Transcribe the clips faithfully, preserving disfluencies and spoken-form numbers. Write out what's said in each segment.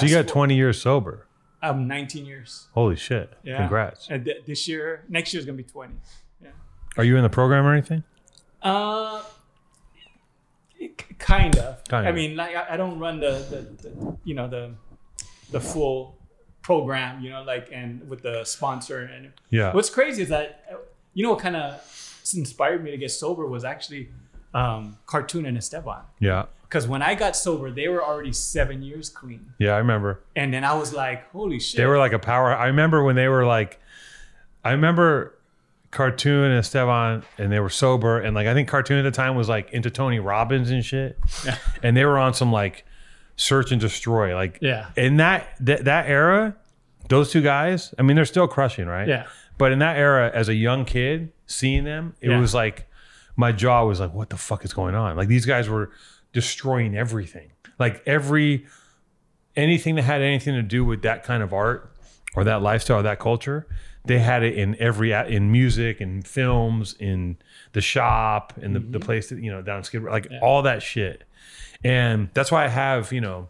So you got twenty years sober. Um, nineteen years. Holy shit! Yeah. Congrats. And th this year, next year is gonna be twenty. Yeah. Are you in the program or anything? Uh, kind of. Kind of. I mean, like I, I don't run the, the, the you know the the full program, you know, like and with the sponsor and yeah. What's crazy is that you know what kind of inspired me to get sober was actually um, Cartoon and Esteban. Yeah. Because when I got sober, they were already seven years clean. Yeah, I remember. And then I was like, holy shit. They were like a power. I remember when they were like, I remember Cartoon and Esteban, and they were sober. And like, I think Cartoon at the time was like into Tony Robbins and shit. And they were on some like search and destroy. Like, yeah. In that, th that era, those two guys, I mean, they're still crushing, right? Yeah. But in that era, as a young kid, seeing them, it yeah. was like, my jaw was like, what the fuck is going on? Like, these guys were destroying everything, like every anything that had anything to do with that kind of art or that lifestyle or that culture. They had it in every, in music and films, in the shop, in the, mm-hmm. the place that, you know, down Skid Row, like yeah. all that shit. And that's why I have, you know,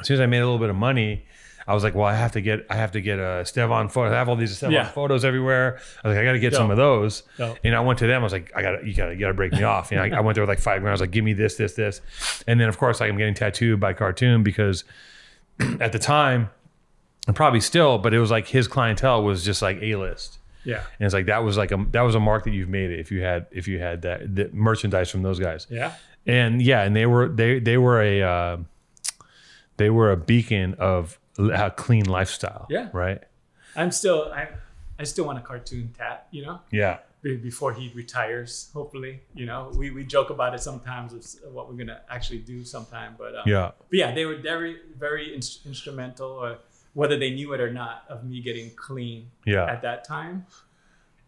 as soon as I made a little bit of money, I was like, well, I have to get, I have to get a Esteban photo. I have all these Esteban yeah. photos everywhere. I was like, I got to get Yo. some of those. Yo. And I went to them. I was like, I got, you got, you got to break me off. You know, I, I went there with like five grand. I was like, give me this, this, this. And then of course, like I'm getting tattooed by Cartoon because at the time, and probably still, but it was like his clientele was just like A-list. Yeah. And it's like, that was like a, that was a mark that you've made it if you had, if you had that, that merchandise from those guys. Yeah. And yeah, and they were, they, they were a, uh, they were a beacon of a clean lifestyle. Yeah. Right. I'm still, I, I still want a Cartoon tat, you know? Yeah. Be, before he retires, hopefully, you know, we, we joke about it sometimes. It's what we're going to actually do sometime, but, um, yeah. but yeah, they were very, very in instrumental or whether they knew it or not of me getting clean yeah. at that time.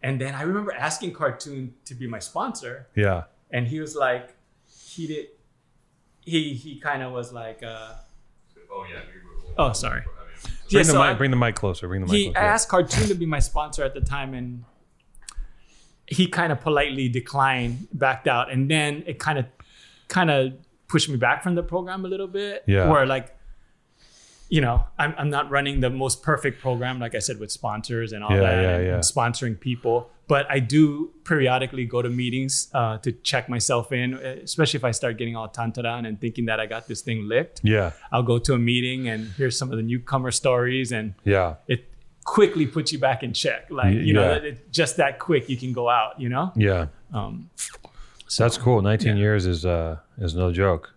And then I remember asking Cartoon to be my sponsor. Yeah. And he was like, he did, he, he kind of was like, uh, oh yeah. We were Oh, sorry. Bring, yeah, the so mic, I, bring the mic closer. Bring the mic he closer. I asked Cartoon to be my sponsor at the time, and he kind of politely declined, backed out, and then it kind of, kind of pushed me back from the program a little bit. Yeah. Where like, you know, I'm I'm not running the most perfect program, like I said, with sponsors and all yeah, that, yeah, and yeah. sponsoring people. But I do periodically go to meetings uh, to check myself in, especially if I start getting all tantaran and thinking that I got this thing licked. Yeah, I'll go to a meeting and hear some of the newcomer stories, and yeah, it quickly puts you back in check. Like you yeah. know, it, just that quick, you can go out. You know. Yeah. Um, so that's cool. Nineteen yeah. years is uh is no joke.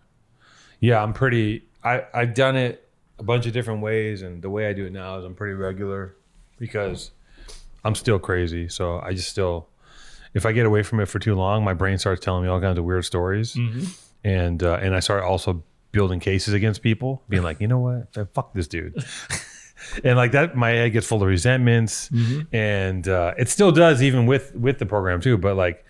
Yeah, I'm pretty. I I've done it a bunch of different ways, and the way I do it now is I'm pretty regular because I'm still crazy. So I just still, if I get away from it for too long, my brain starts telling me all kinds of weird stories. Mm-hmm. And, uh, and I start also building cases against people being like, you know what, fuck this dude. And like that, my head gets full of resentments. Mm-hmm. And, uh, it still does even with, with the program too, but like,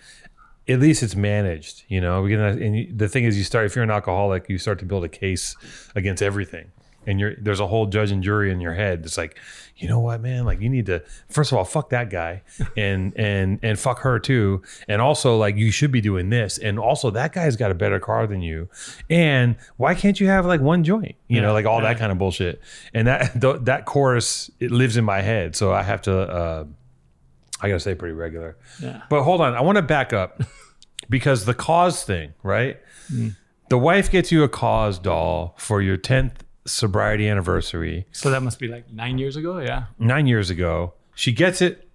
at least it's managed, you know, and the thing is you start, if you're an alcoholic, you start to build a case against everything. And you're, there's a whole judge and jury in your head. It's like, you know what, man? Like you need to, first of all, fuck that guy and and and fuck her too. And also like you should be doing this. And also that guy's got a better car than you. And why can't you have like one joint? You yeah, know, like all yeah. that kind of bullshit. And that th that chorus, it lives in my head. So I have to, uh, I gotta stay pretty regular. Yeah. But hold on, I wanna back up because the cause thing, right? Mm. The wife gets you a cause doll for your tenth sobriety anniversary, so that must be like nine years ago. Yeah, nine years ago she gets it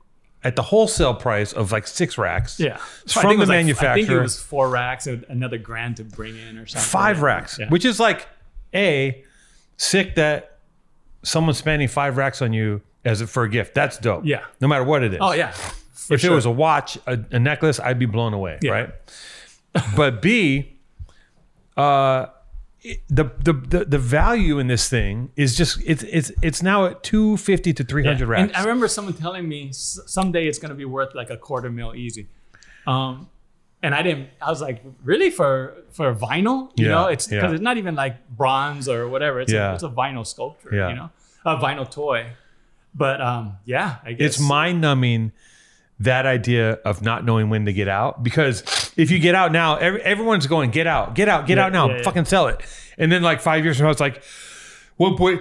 at the wholesale price of like six racks yeah from the manufacturer. I think it was four racks and another grand to bring in or something. Five racks, yeah. Which is like a sick that someone's spending five racks on you as a, for a gift. That's dope. Yeah, no matter what it is. Oh yeah, if sure. it was a watch, a, a necklace, I'd be blown away. Yeah. Right. But B, uh The, the the the value in this thing is just it's it's it's now at two fifty to three hundred yeah. racks. And I remember someone telling me someday it's going to be worth like a quarter mil easy, um, and I didn't. I was like, really for for vinyl? You yeah. know, it's because yeah. it's not even like bronze or whatever. It's yeah. a, it's a vinyl sculpture. Yeah. You know, a vinyl toy. But um, yeah, I guess it's mind numbing. That idea of not knowing when to get out, because if you get out now, every, everyone's going, get out, get out, get yeah, out now, yeah, fucking yeah. sell it. And then like five years from now, it's like, What boy?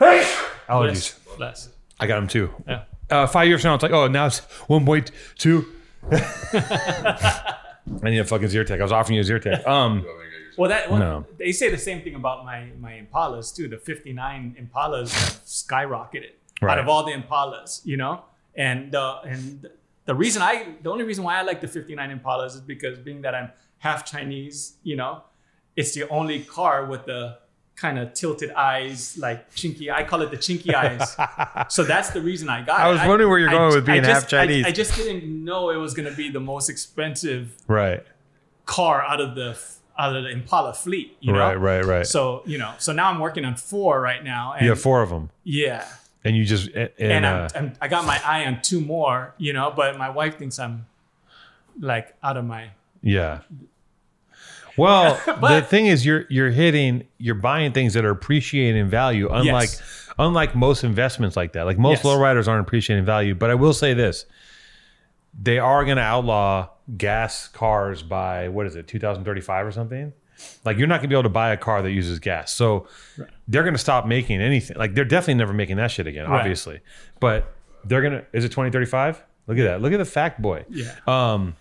Hey! Allergies. Less. Less. I got them too. Yeah. Uh, five years from now, it's like, oh, now it's one point two. I need a fucking Zyrtec. I was offering you a Zyrtec. Um, well, that well, no. They say the same thing about my my Impalas too. The fifty-nine Impalas have skyrocketed right. Out of all the Impalas, you know. And uh, and the reason I, the only reason why I like the fifty-nine Impalas is because being that I'm half Chinese, you know, it's the only car with the kind of tilted eyes, like chinky. I call it the chinky eyes. So that's the reason I got it. I was wondering where you're going I, with being just, half Chinese. I, I just didn't know it was going to be the most expensive right car out of the out of the Impala fleet. You know? Right, right, right. So you know, so now I'm working on four right now. And you have four of them. Yeah. And you just and, and I'm, uh, I'm, I got my eye on two more. You know, but my wife thinks I'm like out of my yeah. Well, but, the thing is, you're you're hitting, you're buying things that are appreciating in value, unlike yes. unlike most investments like that. Like most yes. lowriders aren't appreciating value. But I will say this: they are going to outlaw gas cars by what is it, two thousand thirty-five or something? Like you're not going to be able to buy a car that uses gas. So right. they're going to stop making anything. Like they're definitely never making that shit again, right. obviously. But they're going to. Is it twenty thirty-five? Look at that. Look at the fact boy. Yeah. Um,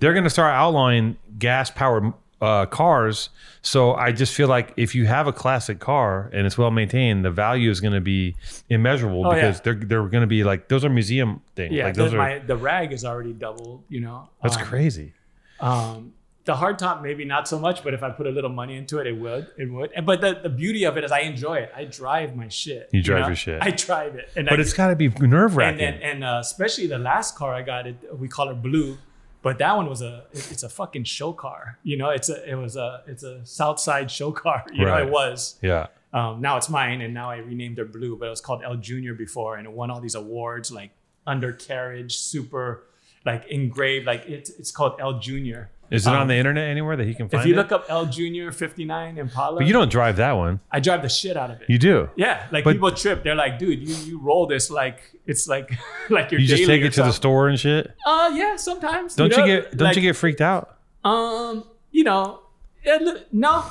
they're going to start outlawing gas powered. Uh, cars. So I just feel like if you have a classic car and it's well maintained, the value is going to be immeasurable oh, because yeah. they're they're going to be like those are museum things. Yeah, like those my, are, the rag is already double. You know, that's um, crazy. Um, the hardtop maybe not so much, but if I put a little money into it, it would it would. And but the, the beauty of it is I enjoy it. I drive my shit. You drive you know? your shit. I drive it, and but I, it's got to be nerve wracking. And, and, and uh, especially the last car I got, it we call it Blue. But that one was a, it's a fucking show car. You know, it's a, it was a, it's a Southside show car. You right. know, it was. Yeah. Um, now it's mine. And now I renamed it Blue, but it was called El Junior before. And it won all these awards, like undercarriage, super, like engraved, like it's, it's called El Junior. Is it um, on the internet anywhere that he can find it? If you look it? up El Junior fifty-nine Impala. But you don't drive that one. I drive the shit out of it. You do? Yeah. Like but people trip. They're like, dude, you, you roll this like, it's like, like your You just take it to the store and shit? Uh, yeah, sometimes. Don't you, know? you get Don't like, you get freaked out? Um, You know, it, no,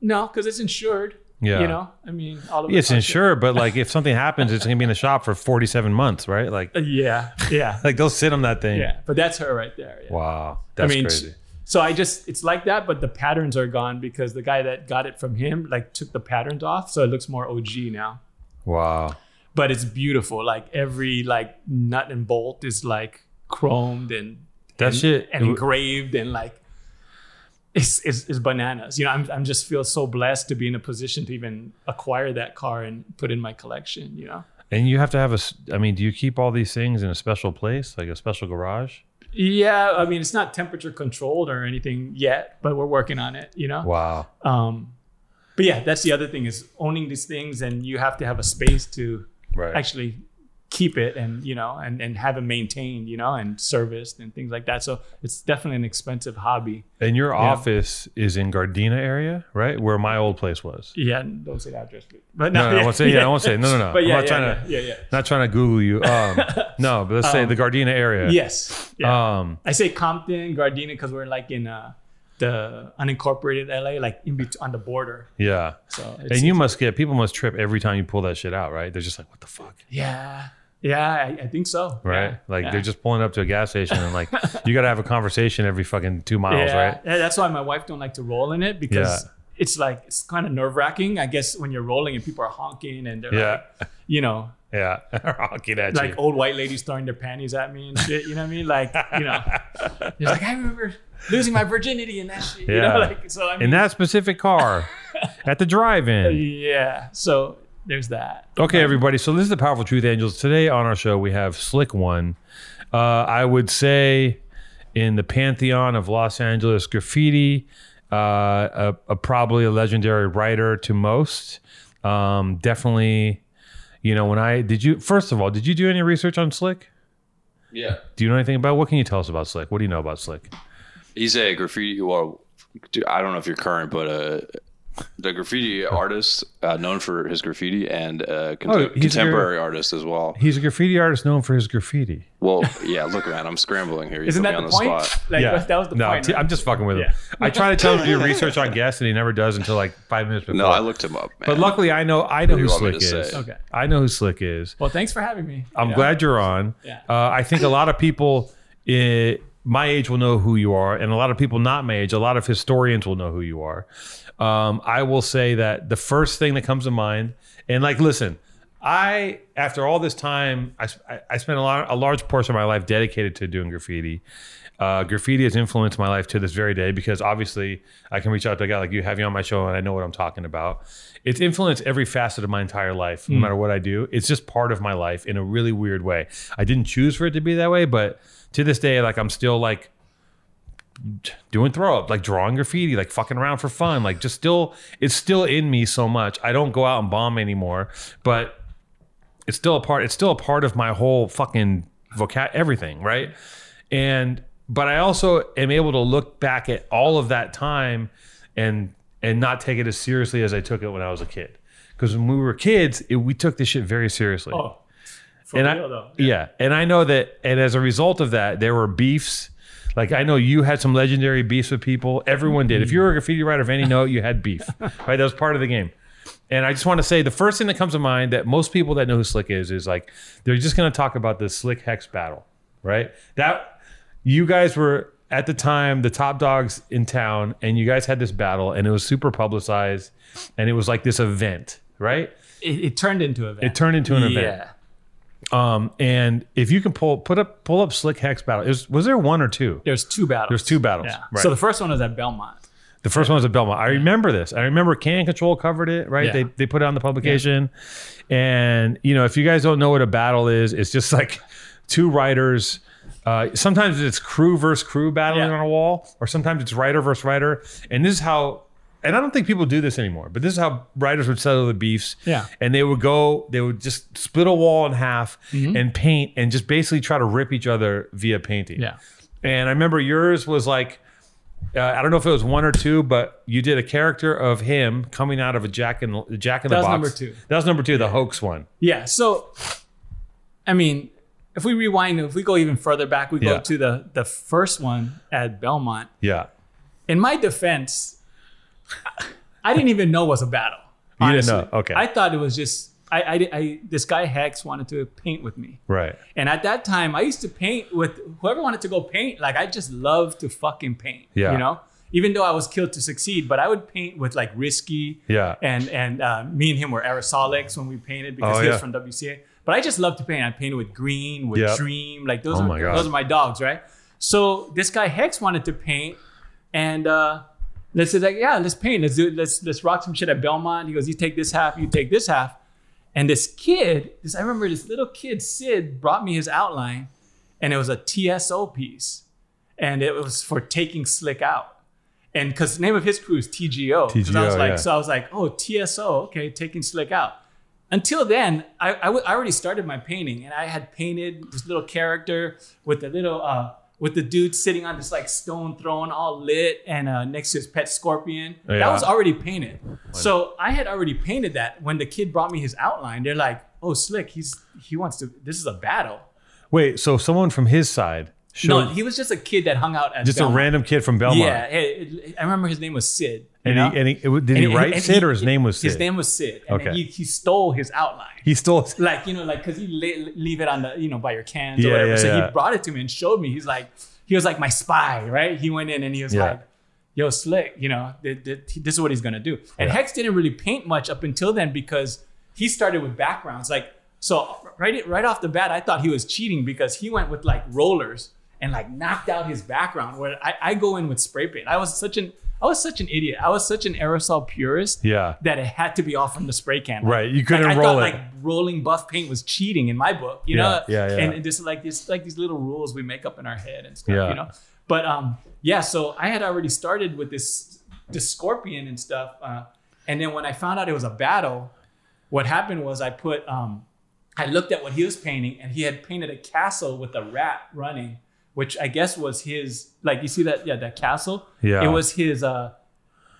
no, because it's insured. Yeah. You know, I mean, all of it. It's insured, but like if something happens, it's going to be in the shop for forty-seven months, right? Like, yeah, yeah. Like they'll sit on that thing. Yeah, but that's her right there. Yeah. Wow. That's I mean, crazy. So I just, it's like that, but the patterns are gone because the guy that got it from him, like took the patterns off. So it looks more O G now. Wow. But it's beautiful. Like every like nut and bolt is like chromed and, that and, shit. and engraved and like, it's, it's, it's bananas. You know, I'm, I'm just feel so blessed to be in a position to even acquire that car and put in my collection, you know? And you have to have a, I mean, do you keep all these things in a special place, like a special garage? Yeah, I mean, it's not temperature controlled or anything yet, but we're working on it, you know? Wow. Um, but yeah, that's the other thing is owning these things and you have to have a space to right. actually keep it and, you know, and, and have it maintained, you know, and serviced and things like that. So it's definitely an expensive hobby. And your office yeah. is in Gardena area, right? Where my old place was. Yeah, don't say the address. But no, no, yeah, no I won't say yeah. yeah, I won't say No, no, no. But yeah, I'm not, yeah, trying yeah, to, yeah, yeah. not trying to Google you. Um, no, but let's um, say the Gardena area. Yes. Yeah. Um, I say Compton, Gardena, because we're like in uh, the unincorporated L A, like in between, on the border. Yeah. So and you must get, people must trip every time you pull that shit out, right? They're just like, what the fuck? Yeah. Yeah, I, I think so. Right? Yeah. Like yeah. they're just pulling up to a gas station and like, you got to have a conversation every fucking two miles, yeah. right? Yeah, that's why my wife don't like to roll in it because yeah. it's like, it's kind of nerve wracking. I guess when you're rolling and people are honking and they're yeah. like, you know. Yeah, they're honking at like you. Like old white ladies throwing their panties at me and shit. You know what I mean? Like, you know, it's like, I remember losing my virginity and that shit. Yeah. You know, like, so I mean, in that specific car at the drive-in. Yeah, so. There's that. Okay, everybody. So this is the Powerful Truth Angels. Today on our show, we have Slick One. Uh, I would say in the pantheon of Los Angeles graffiti, uh, a, a probably a legendary writer to most. Um, definitely, you know, when I, did you, first of all, did you do any research on Slick? Yeah. Do you know anything about, what can you tell us about Slick? What do you know about Slick? He's a graffiti, well, I don't know if you're current, but uh, The graffiti artist, uh, known for his graffiti, and uh, cont oh, contemporary a, artist as well. He's a graffiti artist known for his graffiti. Well, yeah. Look, man, I'm scrambling here. You Isn't that the, the point? Spot. Like, yeah. That was the no, point. Right? I'm just fucking with him. Yeah. I try to tell him to do research on guests, and he never does until like five minutes before. No, I looked him up, man. But luckily, I know I know who Slick is. Okay. I know who Slick is. Well, thanks for having me. I'm yeah. glad you're on. Yeah. Uh, I think a lot of people. It, my age will know who you are, and a lot of people not my age, a lot of historians will know who you are. Um, I will say that the first thing that comes to mind, and like, listen, I, after all this time, I, I spent a, lot, a large portion of my life dedicated to doing graffiti. Uh, graffiti has influenced my life to this very day, because obviously I can reach out to a guy like you, have you on my show, and I know what I'm talking about. It's influenced every facet of my entire life, no mm. matter what I do. It's just part of my life in a really weird way. I didn't choose for it to be that way, but to this day, like, I'm still like doing throw up, like drawing graffiti, like fucking around for fun, like just still, it's still in me so much. I don't go out and bomb anymore, but it's still a part, it's still a part of my whole fucking vocab, everything, right? And, but I also am able to look back at all of that time and, and not take it as seriously as I took it when I was a kid. Because when we were kids, it, we took this shit very seriously. Oh. And I, yeah. yeah, and I know that, and as a result of that, there were beefs. Like, I know you had some legendary beefs with people. Everyone did. If you were a graffiti writer of any note, you had beef. Right? That was part of the game. And I just want to say the first thing that comes to mind that most people that know who Slick is is like, they're just going to talk about the Slick Hex battle, right? That you guys were at the time the top dogs in town, and you guys had this battle, and it was super publicized, and it was like this event, right? It, it turned into an event. It turned into an yeah. event. Um, and if you can pull, put up, pull up Slick Hex battle. Was, was there one or two? There's two battles. There's two battles. Yeah. Right. So the first one was at Belmont. The first yeah. one was at Belmont. I remember this. I remember Can Control covered it, right? Yeah. They, they put it on the publication. Yeah. And, you know, if you guys don't know what a battle is, it's just like two writers. Uh, sometimes it's crew versus crew battling yeah. on a wall, or sometimes it's writer versus writer. And this is how, and I don't think people do this anymore, but this is how writers would settle the beefs. Yeah. And they would go, they would just split a wall in half mm-hmm. and paint and just basically try to rip each other via painting. Yeah. And I remember yours was like, uh, I don't know if it was one or two, but you did a character of him coming out of a jack in, jack in the box. That was number two. That was number two, the hoax one. Yeah. So, I mean, if we rewind, if we go even further back, we yeah. go to the, the first one at Belmont. Yeah. In my defense, I didn't even know it was a battle. Honestly. You didn't know? Okay. I thought it was just, I, I, I, this guy Hex wanted to paint with me. Right. And at that time, I used to paint with whoever wanted to go paint. Like, I just loved to fucking paint, yeah. you know? Even though I was killed to succeed, but I would paint with like Risky. Yeah. And, and uh, me and him were Aerosolics when we painted, because oh, he was yeah. from W C A. But I just loved to paint. I painted with Green, with yep. Dream. Like, those, oh are, those are my dogs, right? So this guy Hex wanted to paint, and... uh Let's say like, yeah, let's paint. Let's do it. Let's, let's rock some shit at Belmont. He goes, you take this half, you take this half. And this kid, this I remember this little kid, Sid, brought me his outline. And it was a T S O piece. And it was for taking Slick out. And because the name of his crew is T G O. T G O I was like, yeah. So I was like, oh, T S O, okay, taking Slick out. Until then, I, I, w I already started my painting. And I had painted this little character with a little... Uh, with the dude sitting on this like stone throne all lit, and uh, next to his pet scorpion. Yeah. That was already painted. So I had already painted that. When the kid brought me his outline, they're like, oh, Slick, he's he wants to, this is a battle. Wait, so someone from his side showed... No, he was just a kid that hung out at Just Belmont. A random kid from Belmont. Yeah, I remember his name was Sid. And, he, and he, did he and, write and, Sid and, or his and, name was Sid? His name was Sid. And okay. He, he stole his outline. He stole like, you know, like, cause you leave it on the, you know, by your cans yeah, or whatever. Yeah, so yeah. he brought it to me and showed me. He's like, he was like my spy, right? He went in and he was yeah. like, yo, Slick, you know, th th this is what he's going to do. And yeah. Hex didn't really paint much up until then, because he started with backgrounds. Like, so right, right off the bat, I thought he was cheating, because he went with like rollers and like knocked out his background, where I, I go in with spray paint. I was such an, I was such an idiot. I was such an aerosol purist yeah. that it had to be all from the spray can. Like, right, you couldn't like, roll I thought, it. Like rolling buff paint was cheating in my book, you yeah, know. Yeah, yeah. And, and this like this like these little rules we make up in our head and stuff, yeah. you know. But um, yeah. So I had already started with this this scorpion and stuff, uh, and then when I found out it was a battle, what happened was I put um, I looked at what he was painting, and he had painted a castle with a rat running. Which I guess was his, like, you see that, yeah, that castle? Yeah. It was his, uh,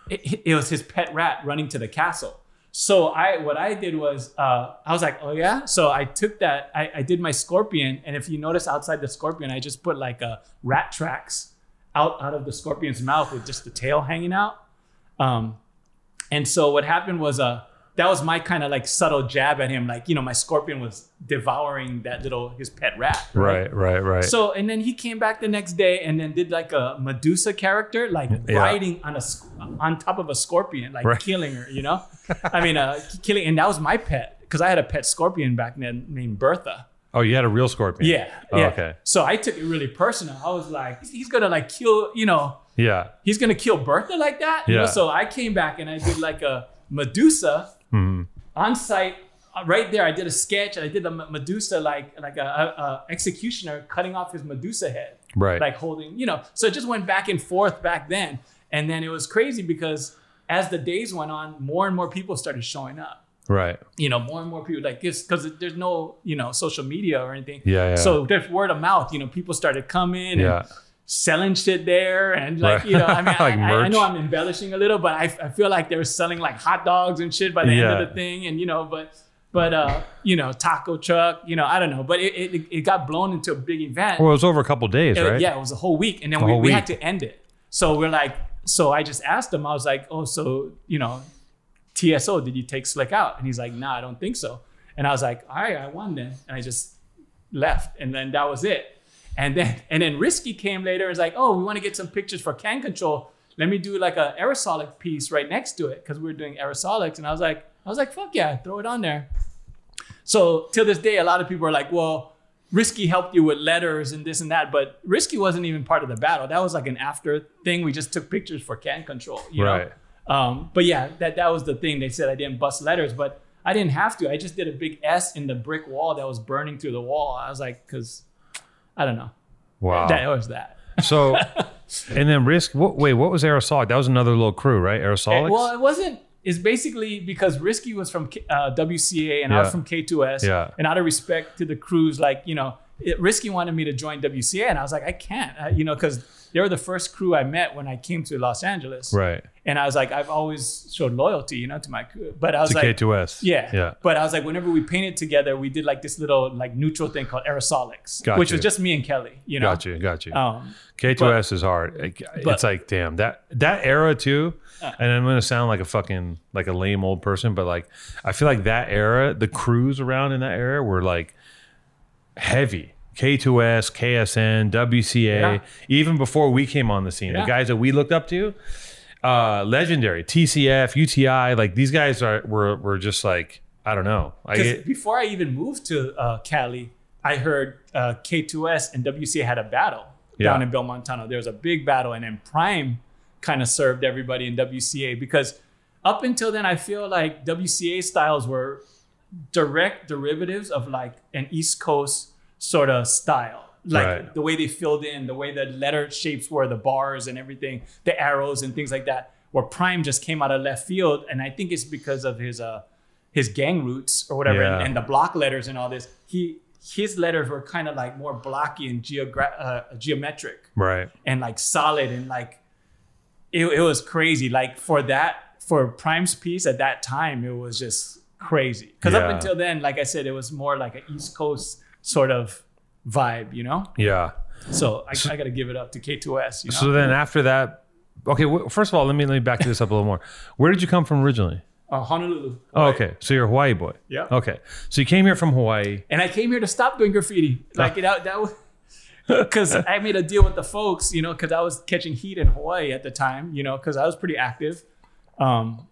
it, it was his pet rat running to the castle. So I, what I did was, uh, I was like, oh yeah? So I took that, I, I did my scorpion. And if you notice outside the scorpion, I just put like a rat tracks out, out of the scorpion's mouth with just the tail hanging out. Um, and so what happened was, uh, that was my kind of like subtle jab at him. Like, you know, my scorpion was devouring that little, his pet rat. Right, right, right. right. So, and then he came back the next day and then did like a Medusa character, like yeah. riding on a, on top of a scorpion, like right. killing her, you know? I mean, uh, killing, and that was my pet because I had a pet scorpion back then named Bertha. Oh, you had a real scorpion? Yeah. Oh, yeah. Okay. So I took it really personal. I was like, he's going to like kill, you know. Yeah. He's going to kill Bertha like that? Yeah. You know? So I came back and I did like a Medusa. Mm-hmm. On site, right there, I did a sketch. I did a Medusa, like like a, a, a executioner cutting off his Medusa head, right? Like holding, you know. So it just went back and forth back then, and then it was crazy because as the days went on, more and more people started showing up, right? You know, more and more people like this because there's no, you know, social media or anything. Yeah. yeah. So there's word of mouth. You know, people started coming. Yeah. And selling shit there and like right. you know I mean like I, I, I know I'm embellishing a little, but I, I feel like they were selling like hot dogs and shit by the yeah. end of the thing, and you know but but uh you know taco truck, you know I don't know, but it it, it got blown into a big event. Well, it was over a couple of days, it, right? Yeah, it was a whole week, and then we, we had to end it. So we're like, so I just asked him, I was like, oh, so you know, T S O, did you take Slick out? And he's like, nah, I don't think so. And I was like, all right, I won then, and I just left, and then that was it. And then and then Risky came later and was like, oh, we want to get some pictures for Can Control. Let me do like an aerosolic piece right next to it because we were doing aerosolics. And I was like, I was like, fuck yeah, throw it on there. So till this day, a lot of people are like, well, Risky helped you with letters and this and that, but Risky wasn't even part of the battle. That was like an after thing. We just took pictures for Can Control, you right. know? Um, but yeah, that, that was the thing. They said I didn't bust letters, but I didn't have to. I just did a big S in the brick wall that was burning through the wall. I was like, because... I don't know. Wow. That was that. So, and then Risk, what, wait, what was Aerosolic? That was another little crew, right? Aerosolics? It, well, it wasn't, it's basically because Risky was from uh, W C A and yeah. I was from K two S. Yeah. And out of respect to the crews, like, you know, it, Risky wanted me to join W C A and I was like, I can't, I, you know, because they were the first crew I met when I came to Los Angeles. Right. And I was like, I've always showed loyalty, you know, to my crew. But I was to like, K two S. Yeah. yeah. But I was like, whenever we painted together, we did like this little like neutral thing called Aerosolics, got which you. was just me and Kelly, you know. Got you, got you. Um, K two S but, is hard. It, but, it's like, damn, that that era too. Uh, and I'm going to sound like a fucking, like a lame old person, but like, I feel like that era, the crews around in that era were like heavy. K two S, K S N, W C A, yeah. even before we came on the scene, yeah. the guys that we looked up to. Uh, legendary, T C F, U T I, like these guys are were were just like, I don't know. I get, before I even moved to uh, Cali, I heard uh, K two S and W C A had a battle yeah. down in Belmont Tunnel. There was a big battle, and then Prime kind of served everybody in W C A because up until then, I feel like W C A styles were direct derivatives of like an East Coast sort of style. Like right. the way they filled in, the way the letter shapes were, the bars and everything, the arrows and things like that, where Prime just came out of left field. And I think it's because of his uh, his gang roots or whatever, yeah. and, and the block letters and all this. He His letters were kind of like more blocky and geogra- uh, geometric. Right. And like solid and like, it, it was crazy. Like for that, for Prime's piece at that time, it was just crazy. Because yeah. up until then, like I said, it was more like an East Coast sort of vibe, you know? Yeah. So I, so, I got to give it up to K two S. You know? So then after that, okay, w- first of all, let me let me back this up a little more. Where did you come from originally? Uh, Honolulu. Hawaii. Oh, okay. So you're a Hawaii boy. Yeah. Okay. So you came here from Hawaii. And I came here to stop doing graffiti. Like, it out that was, because I made a deal with the folks, you know, because I was catching heat in Hawaii at the time, you know, because I was pretty active, um,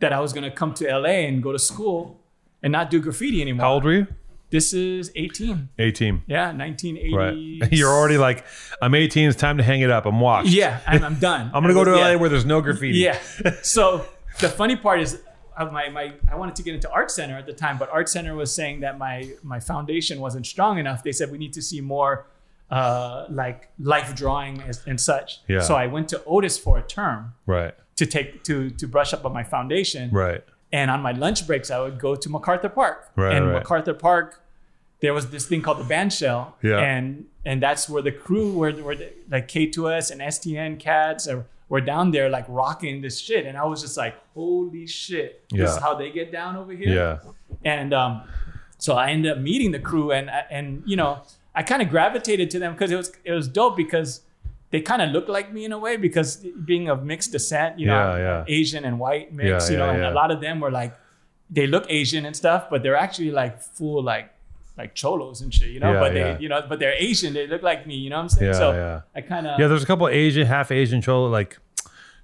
that I was going to come to L A and go to school and not do graffiti anymore. How old were you? This is eighteen. eighteen. Yeah, nineteen eighty. Right. You're already like, I'm eighteen, it's time to hang it up. I'm washed. Yeah, I'm, I'm done. I'm going to go to L A yeah. where there's no graffiti. Yeah. So the funny part is, my, my I wanted to get into Art Center at the time, but Art Center was saying that my, my foundation wasn't strong enough. They said we need to see more uh, like life drawing as, and such. Yeah. So I went to Otis for a term. Right. To take to to brush up on my foundation. Right. And on my lunch breaks, I would go to MacArthur Park. Right. And right. MacArthur Park, there was this thing called the band shell, yeah. and and that's where the crew, where, where the, like K two S and S T N cats, or, were down there like rocking this shit. And I was just like, holy shit, yeah. this is how they get down over here. Yeah. And um, so I ended up meeting the crew, and, and you know, I kind of gravitated to them because it was, it was dope because they kind of look like me in a way, because being of mixed descent, you know, yeah, yeah. Asian and white mix, yeah, you know, yeah, and yeah. a lot of them were like, they look Asian and stuff, but they're actually like full, like, like cholos and shit, you know, yeah, but they, yeah. you know, but they're Asian. They look like me, you know what I'm saying? Yeah, so yeah. I kind of, yeah, there's a couple of Asian, half Asian cholo, like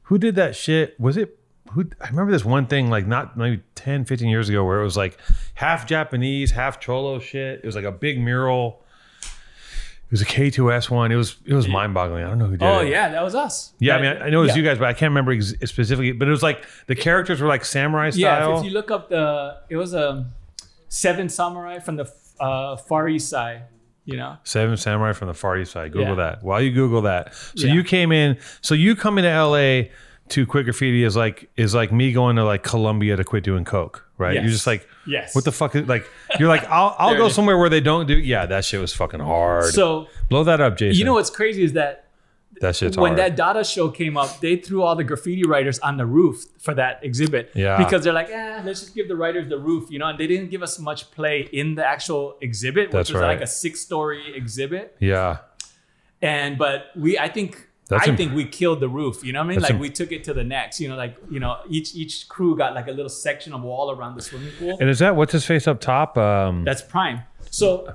who did that shit? Was it who? I remember this one thing, like not maybe ten, fifteen years ago, where it was like half Japanese, half cholo shit. It was like a big mural. It was a K two S one. It was it was mind-boggling. I don't know who did oh, it. Oh, yeah, that was us. Yeah, I mean, I, I know it was yeah. you guys, but I can't remember ex specifically. But it was like the characters were like samurai style. Yeah, if you look up the, it was a um, seven samurai from the uh, Far East Side, you know? Seven samurai from the Far East Side. Google yeah. that. While you Google that. So yeah. you came in, so you coming to L A to Quit Graffiti is like, is like me going to like Colombia to quit doing coke. Right, yes. You're just like, yes. What the fuck is like? You're like, I'll I'll go somewhere where they don't do. Yeah, that shit was fucking hard. So blow that up, Jason. You know what's crazy is that that shit's when hard. That Dada show came up, they threw all the graffiti writers on the roof for that exhibit. Yeah, because they're like, eh, let's just give the writers the roof, you know. And they didn't give us much play in the actual exhibit, which That's was right. like a six-story exhibit. Yeah, and but we, I think. That's I think we killed the roof, you know what I mean? Like we took it to the next, you know, like, you know, each each crew got like a little section of wall around the swimming pool. And is that, what's his face up top? Um, That's Prime. So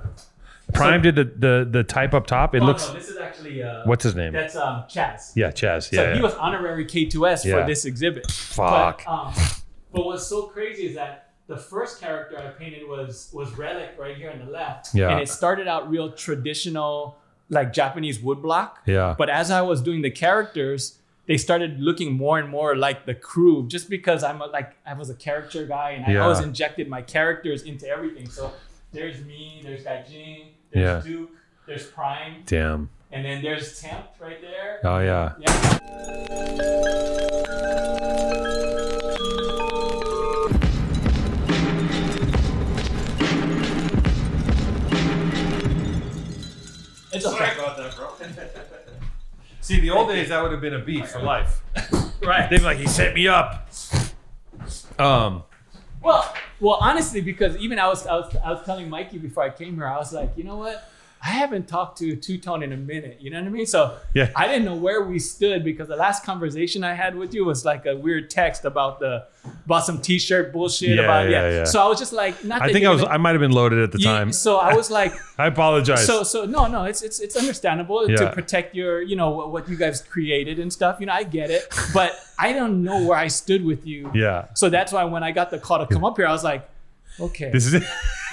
Prime so, did the, the the type up top. It oh, looks, no, this is actually, uh, what's his name? That's um, Chaz. Yeah, Chaz. Yeah, so yeah. he was honorary K two S yeah. for this exhibit. Fuck. But, um, but what's so crazy is that the first character I painted was, was Relic right here on the left. Yeah. And it started out real traditional, like Japanese woodblock. Yeah. But as I was doing the characters, they started looking more and more like the crew, just because I'm a, like, I was a character guy and I yeah. always injected my characters into everything. So there's me, there's Gaijin, there's yeah. Duke, there's Prime. Damn. And then there's Temp right there. Oh yeah. Yeah. It's Sorry okay. about that, bro. See, the old days, that would have been a beef for life. Right. They'd be like, he set me up. Um. Well, well, honestly, because even I was, I was, I was telling Mikey before I came here, I was like, you know what? I haven't talked to Two-Tone in a minute. You know what I mean? So yeah. I didn't know where we stood, because the last conversation I had with you was like a weird text about the, about some T-shirt bullshit. Yeah, about yeah, yeah. yeah. So I was just like, not. I think I was. Like, I might have been loaded at the yeah, time. So I was like, I apologize. So so no no, it's it's it's understandable yeah. to protect your, you know, what you guys created and stuff. You know, I get it, but I don't know where I stood with you. Yeah. So that's why when I got the call to come up here, I was like, okay, this is it.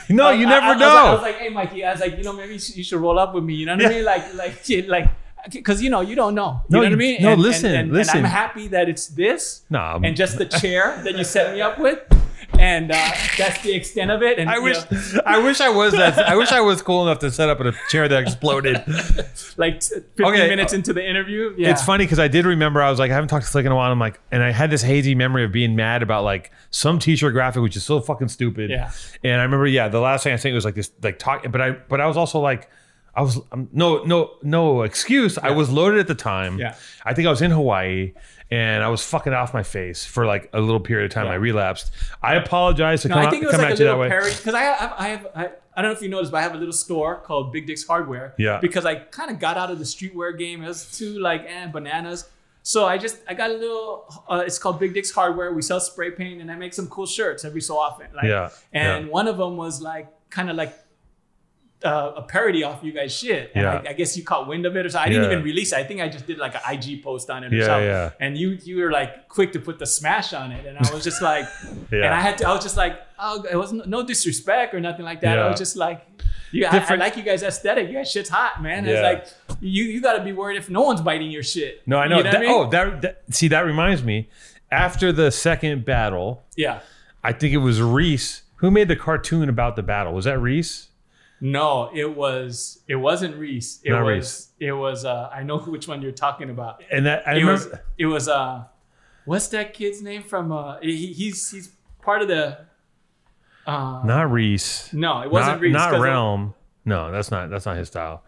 No, um, you never I, I know. Was like, I was like, hey, Mikey. I was like, you know, maybe you should, you should roll up with me. You know what yeah. I mean? Like, like, like. Because, you know, you don't know. You no, know what I mean? No, and, listen, and, and, listen. And I'm happy that it's this no, and just the chair that you set me up with. And uh, that's the extent of it. And I wish know. I wish I was that. I wish I was cool enough to set up a chair that exploded. Like fifteen okay. minutes into the interview. Yeah. It's funny because I did remember, I was like, I haven't talked to Slick in a while. I'm like, and I had this hazy memory of being mad about like some t-shirt graphic, which is so fucking stupid. Yeah. And I remember, yeah, the last thing I think was like this, like talk, but I, but I was also like, I was um, no, no, no excuse. Yeah. I was loaded at the time. Yeah. I think I was in Hawaii and I was fucking off my face for like a little period of time. Yeah. I relapsed. I apologize to no, come, I think it was come like at a you that way. Because I have, I have, I, I don't know if you noticed, but I have a little store called Big Dick's Hardware. Yeah. Because I kind of got out of the streetwear game. It was too like eh, bananas. So I just, I got a little, uh, it's called Big Dick's Hardware. We sell spray paint and I make some cool shirts every so often. Like, yeah. And yeah. one of them was like, kind of like, Uh, a parody off you guys shit, and yeah. I, I guess you caught wind of it or so. I didn't yeah. even release it. I think I just did like an I G post on it or yeah, something. Yeah. And you you were like quick to put the smash on it, and I was just like, yeah. and I had to. I was just like, oh, it wasn't no disrespect or nothing like that. Yeah. I was just like, you, I, I like you guys' aesthetic. You guys' shit's hot, man. Yeah. It's like you you got to be worried if no one's biting your shit. No, I know. You know that, I mean? Oh, that, that see that reminds me. After the second battle, yeah, I think it was Reese who made the cartoon about the battle. Was that Reese? No, it was it wasn't Reese. It Not was Reese. It was uh I know which one you're talking about. And that I it remember was, it was uh what's that kid's name from uh he, he's he's part of the uh Not Reese. No, it wasn't Reese. Not Realm. It, no, that's not that's not his style.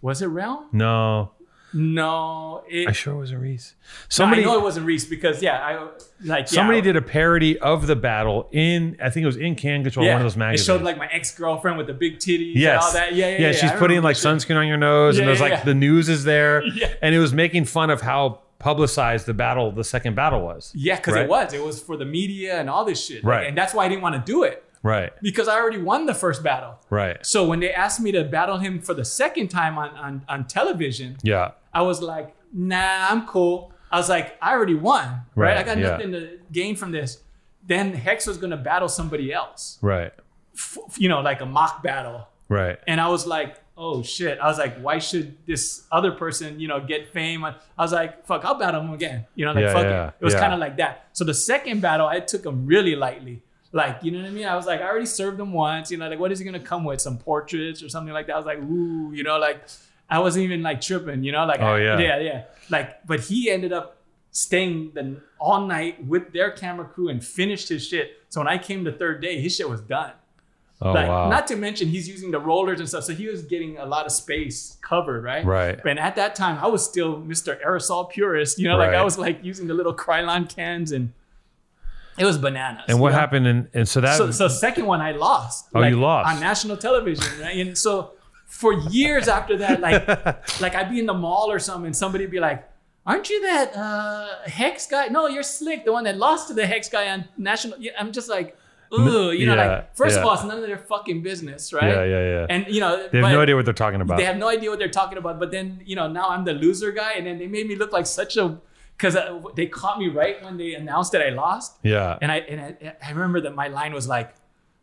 Was it Realm? No. No, it, I sure wasn't Reese. Somebody, no, I know it wasn't Reese because yeah, I like somebody yeah. did a parody of the battle in I think it was in Can Control, yeah. one of those magazines. It showed like my ex girlfriend with the big titties yes. and all that. Yeah, yeah, yeah. yeah she's I putting like sunscreen shit. on your nose, yeah, and there's like yeah. the news is there, yeah. and it was making fun of how publicized the battle, the second battle was. Yeah, because right? it was, it was for the media and all this shit, right? Like, and that's why I didn't want to do it. Right. Because I already won the first battle. Right. So when they asked me to battle him for the second time on, on, on television, yeah, I was like, nah, I'm cool. I was like, I already won. Right. right? I got yeah. nothing to gain from this. Then Hex was going to battle somebody else. Right. F- you know, like a mock battle. Right. And I was like, oh shit. I was like, why should this other person, you know, get fame? I was like, fuck, I'll battle him again. You know, like yeah, fuck yeah, it. It was yeah. kind of like that. So the second battle, I took him really lightly. Like, you know what I mean? I was like, I already served him once, you know, like, what is he going to come with? Some portraits or something like that. I was like, ooh, you know, like, I wasn't even like tripping, you know, like, oh, yeah. I, yeah, yeah. Like, but he ended up staying the all night with their camera crew and finished his shit. So when I came the third day, his shit was done. Oh, like, wow. Not to mention he's using the rollers and stuff. So he was getting a lot of space covered, right? Right. And at that time, I was still Mister Aerosol purist, you know, right. like I was like using the little Krylon cans and it was bananas. And what know? happened? And, and so that. So, so second one, I lost. Oh, like, you lost on national television, right? And so for years after that, like, like I'd be in the mall or something, and somebody'd be like, "Aren't you that uh, Hex guy? No, you're Slick, the one that lost to the Hex guy on national." I'm just like, ooh, you know, yeah, like first yeah. of all, it's none of their fucking business, right? Yeah, yeah, yeah. And you know, they have no idea what they're talking about. They have no idea what they're talking about. But then you know, now I'm the loser guy, and then they made me look like such a. Because they caught me right when they announced that I lost. Yeah. And I and I, I remember that my line was like,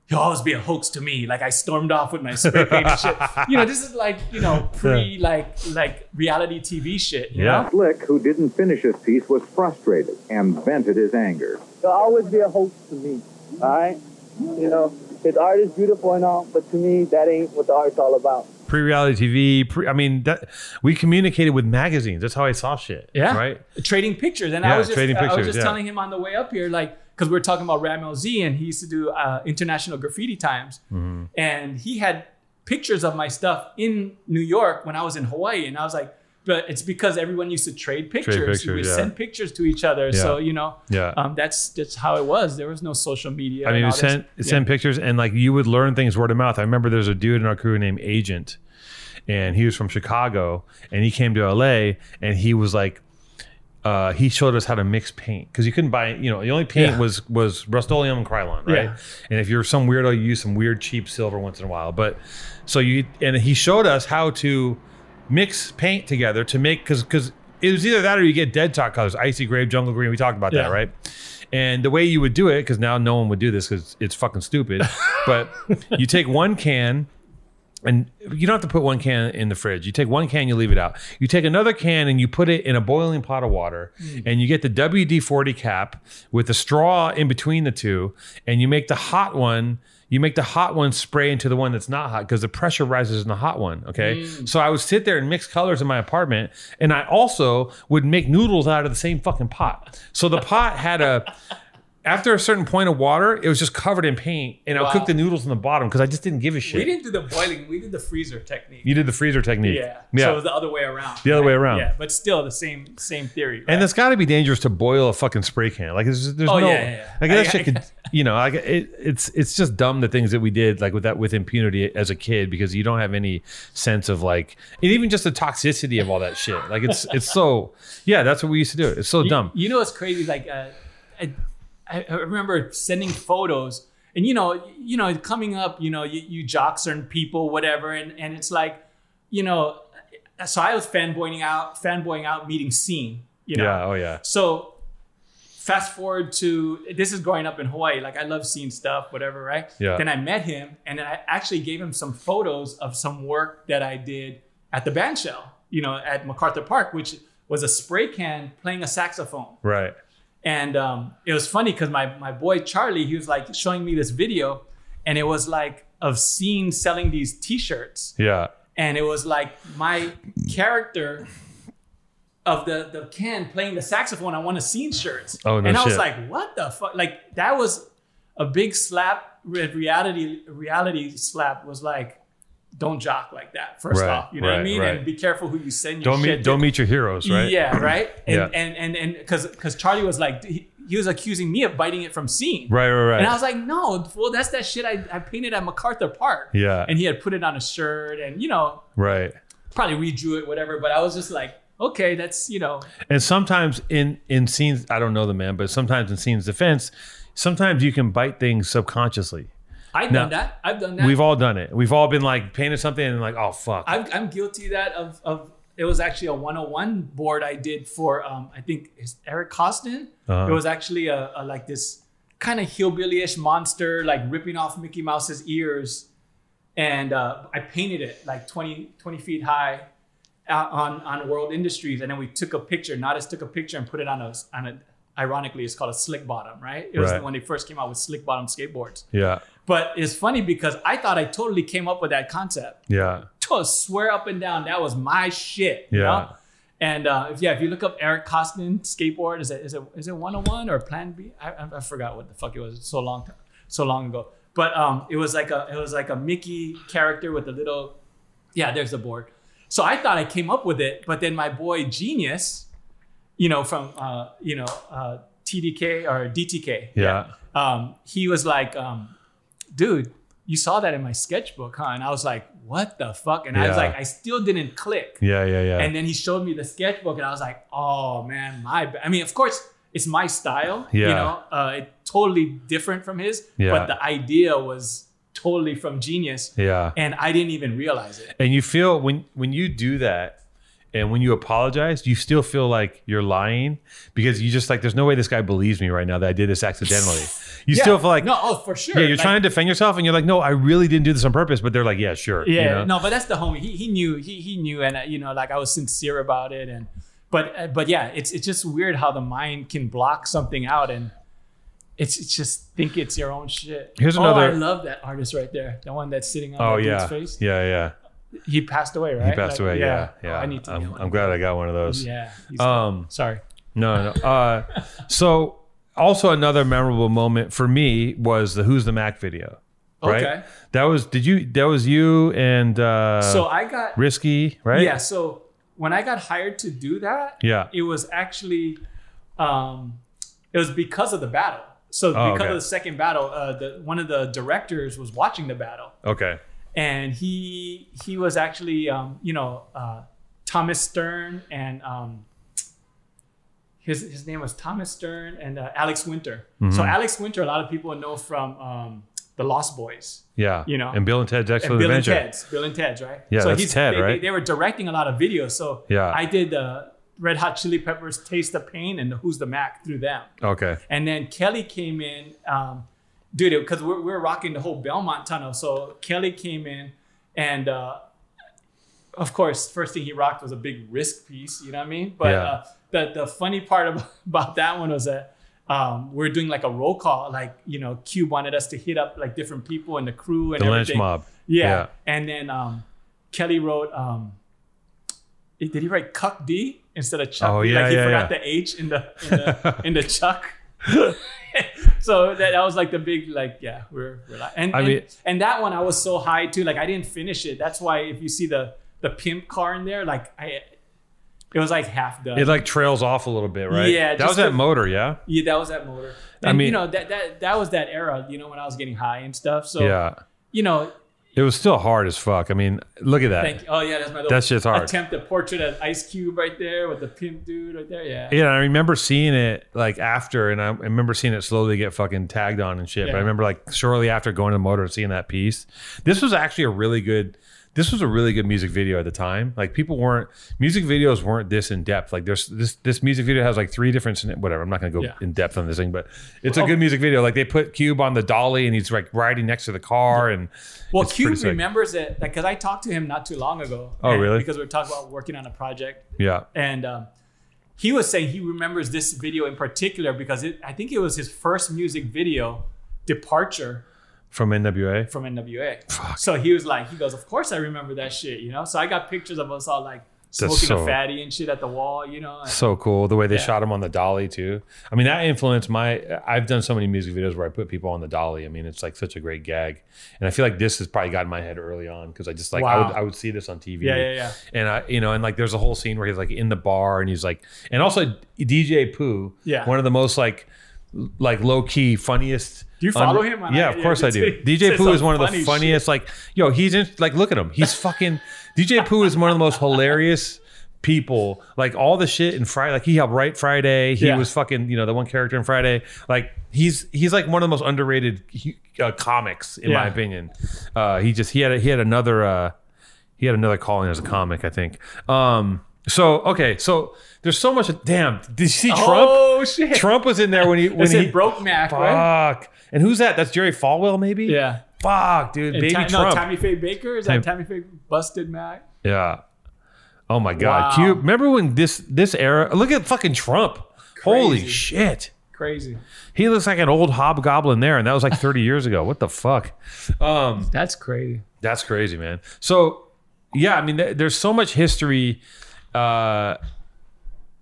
"You'll always be a hoax to me." Like I stormed off with my spray paint and shit. You know, this is like, you know, pre like like reality T V shit. You yeah. know? Slick, who didn't finish his piece, was frustrated and vented his anger. "You'll always be a hoax to me. All right? You know, his art is beautiful and all, but to me, that ain't what the art's all about." Pre-reality T V, pre, I mean, that we communicated with magazines. That's how I saw shit. Yeah, right. Trading pictures, and yeah, I was just, trading pictures, I was just yeah. telling him on the way up here, like, because we were talking about Ramel Z, and he used to do uh, International Graffiti Times, mm-hmm. and he had pictures of my stuff in New York when I was in Hawaii, and I was like, but it's because everyone used to trade pictures. Trade pictures we yeah. sent pictures to each other, yeah. so you know, yeah, um, that's that's how it was. There was no social media. I mean, we sent yeah. sent pictures, and like you would learn things word of mouth. I remember there's a dude in our crew named Agent, and he was from Chicago, and he came to L A, and he was like, uh, he showed us how to mix paint because you couldn't buy, you know, the only paint yeah. was was Rust-Oleum and Krylon, right? Yeah. And if you're some weirdo, you use some weird cheap silver once in a while, but so you and he showed us how to mix paint together to make, because because it was either that or you get dead top colors, icy grave, jungle green. We talked about yeah. that, right? And the way you would do it, because now no one would do this because it's fucking stupid, but you take one can, and you don't have to put one can in the fridge. You take one can, you leave it out. You take another can and you put it in a boiling pot of water, mm. and you get the W D forty cap with a straw in between the two, and you make the hot one. You make the hot one spray into the one that's not hot because the pressure rises in the hot one, okay? Mm. So I would sit there and mix colors in my apartment, and I also would make noodles out of the same fucking pot. So the pot had a, after a certain point of water, it was just covered in paint, and wow. I'll cook the noodles in the bottom because I just didn't give a shit. We didn't do the boiling, we did the freezer technique. You did the freezer technique. Yeah, yeah. So it was the other way around. The right? other way around. Yeah, but still the same same theory. Right? And it's gotta be dangerous to boil a fucking spray can. Like there's, there's oh, no, yeah, yeah, yeah. like that I, shit I, could, you know, like it, it's it's just dumb the things that we did like with that with impunity as a kid because you don't have any sense of like and even just the toxicity of all that shit. Like it's it's so yeah, that's what we used to do. It's so you, dumb. You know what's crazy? Like uh, I, I remember sending photos, and you know, you know, coming up, you know, you, you jock certain people, whatever, and and it's like, you know, so I was fanboying out, fanboying out, meeting Scene, you know. Yeah, oh yeah. So. Fast forward to, this is growing up in Hawaii. Like I love seeing stuff, whatever, right? Yeah. Then I met him and I actually gave him some photos of some work that I did at the band shell, you know, at MacArthur Park, which was a spray can playing a saxophone. Right. And um, it was funny because my, my boy, Charlie, he was like showing me this video and it was like of Scene selling these t-shirts. Yeah. And it was like my character of the, the can playing the saxophone on one of Scene's shirts. Oh, no and I shit. was like, what the fuck? Like that was a big slap. Reality reality slap was like, don't jock like that. First right, off, you know right, what I mean? Right. And be careful who you send your don't shit meet, to. Don't meet your heroes, right? Yeah, right? And yeah. and and and because because Charlie was like, he, he was accusing me of biting it from Scene. Right, right, right. And I was like, no, well, that's that shit I, I painted at MacArthur Park. Yeah. And he had put it on a shirt and, you know. Right. Probably redrew it, whatever. But I was just like, okay, that's, you know. And sometimes in, in Scene's, I don't know the man, but sometimes in Scene's defense, sometimes you can bite things subconsciously. I've now, done that. I've done that. We've all done it. We've all been like painted something and like, oh, fuck. I've, I'm guilty of that of, of, it was actually a one oh one board I did for, um, I think it's Eric Costin. Uh-huh. It was actually a, a like this kind of hillbilly-ish monster, like ripping off Mickey Mouse's ears. And uh, I painted it like twenty, twenty feet high on, on World Industries. And then we took a picture, Nadas took a picture and put it on a, on a, ironically, it's called a Slick Bottom, right? It was right. when they first came out with Slick Bottom skateboards. Yeah. But it's funny because I thought I totally came up with that concept. Yeah. To swear up and down, that was my shit. Yeah. You know? And uh, if, yeah, if you look up Eric Costin skateboard, is it is it is it one oh one or Plan B? I, I forgot what the fuck it was. It's so long, so long ago. But um, it was like a it was like a Mickey character with a little, yeah. There's the board. So I thought I came up with it, but then my boy Genius, you know, from uh, you know uh, T D K or D T K. Yeah. yeah. Um, he was like. Um, Dude, you saw that in my sketchbook, huh? And I was like, what the fuck? And yeah. I was like, I still didn't click. Yeah, yeah, yeah. And then he showed me the sketchbook and I was like, oh man, my bad. I mean, of course, it's my style, yeah. you know, uh, it's totally different from his, yeah. but the idea was totally from Genius. Yeah. And I didn't even realize it. And you feel when, when you do that, and when you apologize, you still feel like you're lying because you just like, there's no way this guy believes me right now that I did this accidentally. You yeah. still feel like, no, oh, for sure. Yeah, you're like, trying to defend yourself and you're like, no, I really didn't do this on purpose. But they're like, yeah, sure. Yeah, you know? No, but that's the homie. He, he knew, he he knew. And, uh, you know, like I was sincere about it. And, but, uh, but yeah, it's, it's just weird how the mind can block something out and it's, it's just think it's your own shit. Here's another. Oh, I love that artist right there. The one that's sitting on oh, yeah. dude's face. Yeah, yeah. He passed away, right? He passed like, away. Yeah, yeah. yeah. Oh, I need to. I'm, I'm glad I got one of those. Yeah. Um, sorry. No, no. Uh, so also another memorable moment for me was the "Who's the Mack" video. Right? Okay. That was. Did you? That was you and. Uh, so I got Risky, right? Yeah. So when I got hired to do that, yeah, it was actually, um, it was because of the battle. So because oh, okay. of the second battle, uh, the one of the directors was watching the battle. Okay. And he he was actually, um, you know, uh, Thomas Stern and um, his his name was Thomas Stern and uh, Alex Winter. Mm-hmm. So Alex Winter, a lot of people know from um, The Lost Boys. Yeah. You know, and Bill and Ted's Excellent Bill Adventure. Bill and Ted's, Bill and Ted's, right? Yeah, so that's he's, Ted, they, right? They, they were directing a lot of videos. So yeah. I did the Red Hot Chili Peppers, Taste of Pain, and the Who's the Mack through them. Okay. And then Kelly came in. Um, Dude, because we're, we're rocking the whole Belmont Tunnel. So Kelly came in and, uh, of course, first thing he rocked was a big Risk piece. You know what I mean? But yeah. uh, the, the funny part about, about that one was that um, we're doing like a roll call. Like, you know, Cube wanted us to hit up like different people and the crew and the everything. The lynch mob. Yeah. yeah. And then um, Kelly wrote, um, did he write Chuck D instead of Chuck? Oh, yeah, like he yeah, forgot yeah. the H in the, in the, in the Chuck. So that, that was like the big like yeah we're, we're like and, I mean, and and that one I was so high too like I didn't finish it. That's why if you see the the pimp car in there like I it was like half done. It like trails off a little bit, right? Yeah, that was that motor. Yeah, yeah, that was that motor. And, I mean, you know that that that was that era. You know when I was getting high and stuff. So yeah, you know. It was still hard as fuck. I mean, look at that. Thank you. Oh, yeah, that's my little that's just hard. Attempt at portrait of Ice Cube right there with the pimp dude right there. Yeah. Yeah, I remember seeing it like after, and I remember seeing it slowly get fucking tagged on and shit. Yeah. But I remember like shortly after going to the motor and seeing that piece. This was actually a really good, this was a really good music video at the time. Like people weren't, music videos weren't this in depth. Like there's this, this music video has like three different, whatever. I'm not going to go yeah. in depth on this thing, but it's well, a good music video. Like they put Cube on the dolly and he's like riding next to the car. And well, Cube remembers it because like, I talked to him not too long ago. Oh, and, really? Because we were talking about working on a project. Yeah. And um, he was saying he remembers this video in particular because it, I think it was his first music video, Departure. From N W A? From N W A. Fuck. So he was like, he goes, of course I remember that shit, you know? So I got pictures of us all like smoking so, a fatty and shit at the wall, you know? So cool. The way they yeah. shot him on the dolly too. I mean, that influenced my, I've done so many music videos where I put people on the dolly. I mean, it's like such a great gag. And I feel like this has probably got in my head early on. Cause I just like, wow. I, would, I would see this on T V. Yeah, yeah, yeah. And I, you know, and like, there's a whole scene where he's like in the bar and he's like, and also D J Pooh, yeah. one of the most like, like low key funniest. Do you follow under, him? On yeah, of course I do. D J Pooh is one of the funniest. Shit. Like, yo, he's in, like, look at him. He's fucking, D J Pooh is one of the most hilarious people. Like all the shit in Friday, like he helped write Friday. He yeah. was fucking, you know, the one character in Friday. Like he's, he's like one of the most underrated uh, comics in yeah. my opinion. Uh, he just, he had, a, he had another, uh, he had another calling as a comic, I think. Um, So, okay, so there's so much, damn, did you see Trump? Oh, shit. Trump was in there when he, when he broke Mac, fuck. Right? Fuck. And who's that? That's Jerry Falwell, maybe? Yeah. Fuck, dude, and baby Tom, Trump. No, Tommy Faye Baker? Is that Tommy Faye busted Mac? Yeah. Oh my God. Wow. Cube, remember when this, this era, look at fucking Trump. Crazy. Holy shit. Crazy. He looks like an old hobgoblin there, and that was like thirty years ago. What the fuck? Um, that's crazy. That's crazy, man. So, yeah, I mean, th- there's so much history Uh,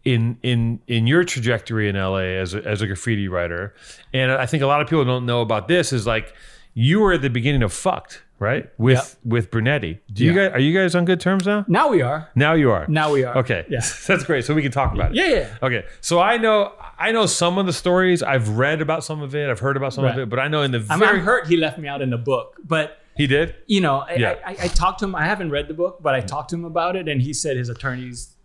in in in your trajectory in L A as a, as a graffiti writer, and I think a lot of people don't know about this is like you were at the beginning of Fucked, right? With yep. with Brunetti. Do yeah. you guys are you guys on good terms now? Now we are. Now you are. Now we are. Okay, yeah. That's great. So we can talk about it. Yeah, yeah. Okay, so I know I know some of the stories. I've read about some of it. I've heard about some right. of it. But I know in the very- I'm, I'm hurt he left me out in the book, but. He did? You know, I, yeah. I, I, I talked to him. I haven't read the book, but I talked to him about it. And he said his attorneys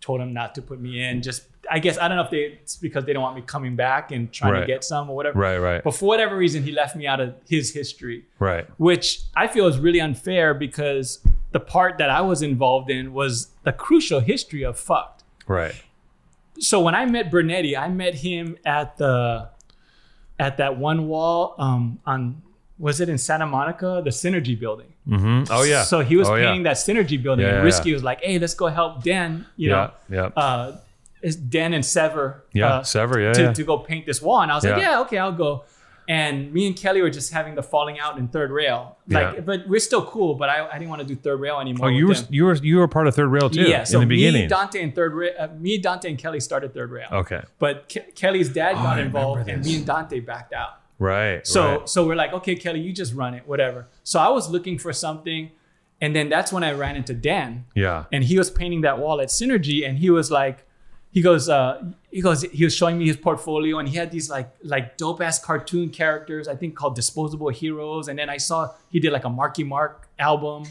told him not to put me in. Just, I guess, I don't know if they, it's because they don't want me coming back and trying right. to get some or whatever. Right, right. But for whatever reason, he left me out of his history. Right. Which I feel is really unfair because the part that I was involved in was the crucial history of Fucked. Right. So when I met Brunetti, I met him at the, at that one wall um, on... Was it in Santa Monica, the Synergy building? Mm-hmm. Oh, yeah. So he was oh, painting yeah. that Synergy building. Yeah, and Risky yeah. was like, hey, let's go help Dan, you yeah, know, yeah. Uh, Dan and Sever. Yeah, uh, Sever, yeah to, yeah. to go paint this wall. And I was yeah. like, yeah, okay, I'll go. And me and Kelly were just having the falling out in Third Rail. Like, yeah. But we're still cool, but I, I didn't want to do Third Rail anymore. Oh, you were, you were you were part of Third Rail too yeah, so in the beginning. Me, Dante, and Third Rail, uh, me, Dante, and Kelly started Third Rail. Okay. But Ke- Kelly's dad oh, got involved and me and Dante backed out. Right. So right. so we're like, okay, Kelly, you just run it, whatever. So I was looking for something. And then that's when I ran into Dan. Yeah. And he was painting that wall at Synergy. And he was like, he goes, uh, he goes, he was showing me his portfolio. And he had these like like dope ass cartoon characters, I think called Disposable Heroes. And then I saw he did like a Marky Mark album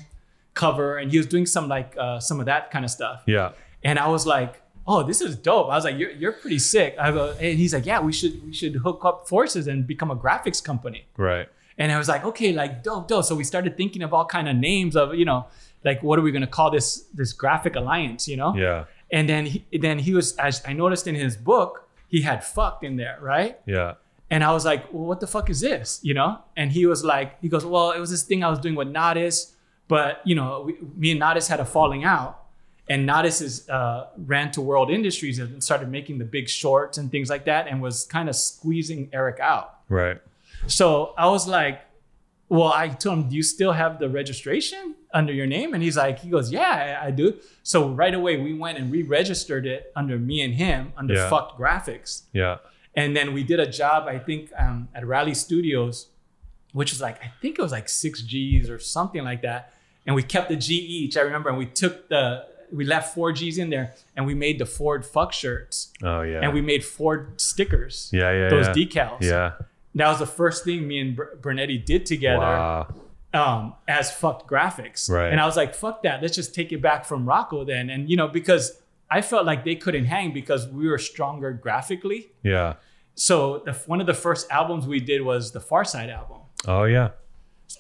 cover. And he was doing some like uh, some of that kind of stuff. Yeah. And I was like, oh, this is dope. I was like, you're, you're pretty sick. I go, and he's like, yeah, we should we should hook up forces and become a graphics company. Right. And I was like, okay, like dope, dope. So we started thinking of all kind of names of, you know, like what are we going to call this this graphic alliance, you know? Yeah. And then he, then he was, as I noticed in his book, he had Fucked in there, right? Yeah. And I was like, well, what the fuck is this, you know? And he was like, he goes, well, it was this thing I was doing with Nodis, but, you know, we, me and Nodis had a falling out. And Nodis is, uh, ran to World Industries and started making the Big Shorts and things like that and was kind of squeezing Eric out. Right. So I was like, well, I told him, do you still have the registration under your name? And he's like, he goes, yeah, I, I do. So right away, we went and re-registered it under me and him under yeah. Fucked Graphics. Yeah. And then we did a job, I think, um, at Rally Studios, which was like, I think it was like six G's or something like that. And we kept the G each, I remember. And we took the... We left four G's in there and we made the Ford Fuck shirts. Oh, yeah. And we made Ford stickers. Yeah, yeah, those yeah. decals. Yeah. That was the first thing me and Br- Brunetti did together wow. um, as Fucked Graphics. Right. And I was like, fuck that. Let's just take it back from Rocco then. And, you know, because I felt like they couldn't hang because we were stronger graphically. Yeah. So the, one of the first albums we did was the Far Side album. Oh, yeah.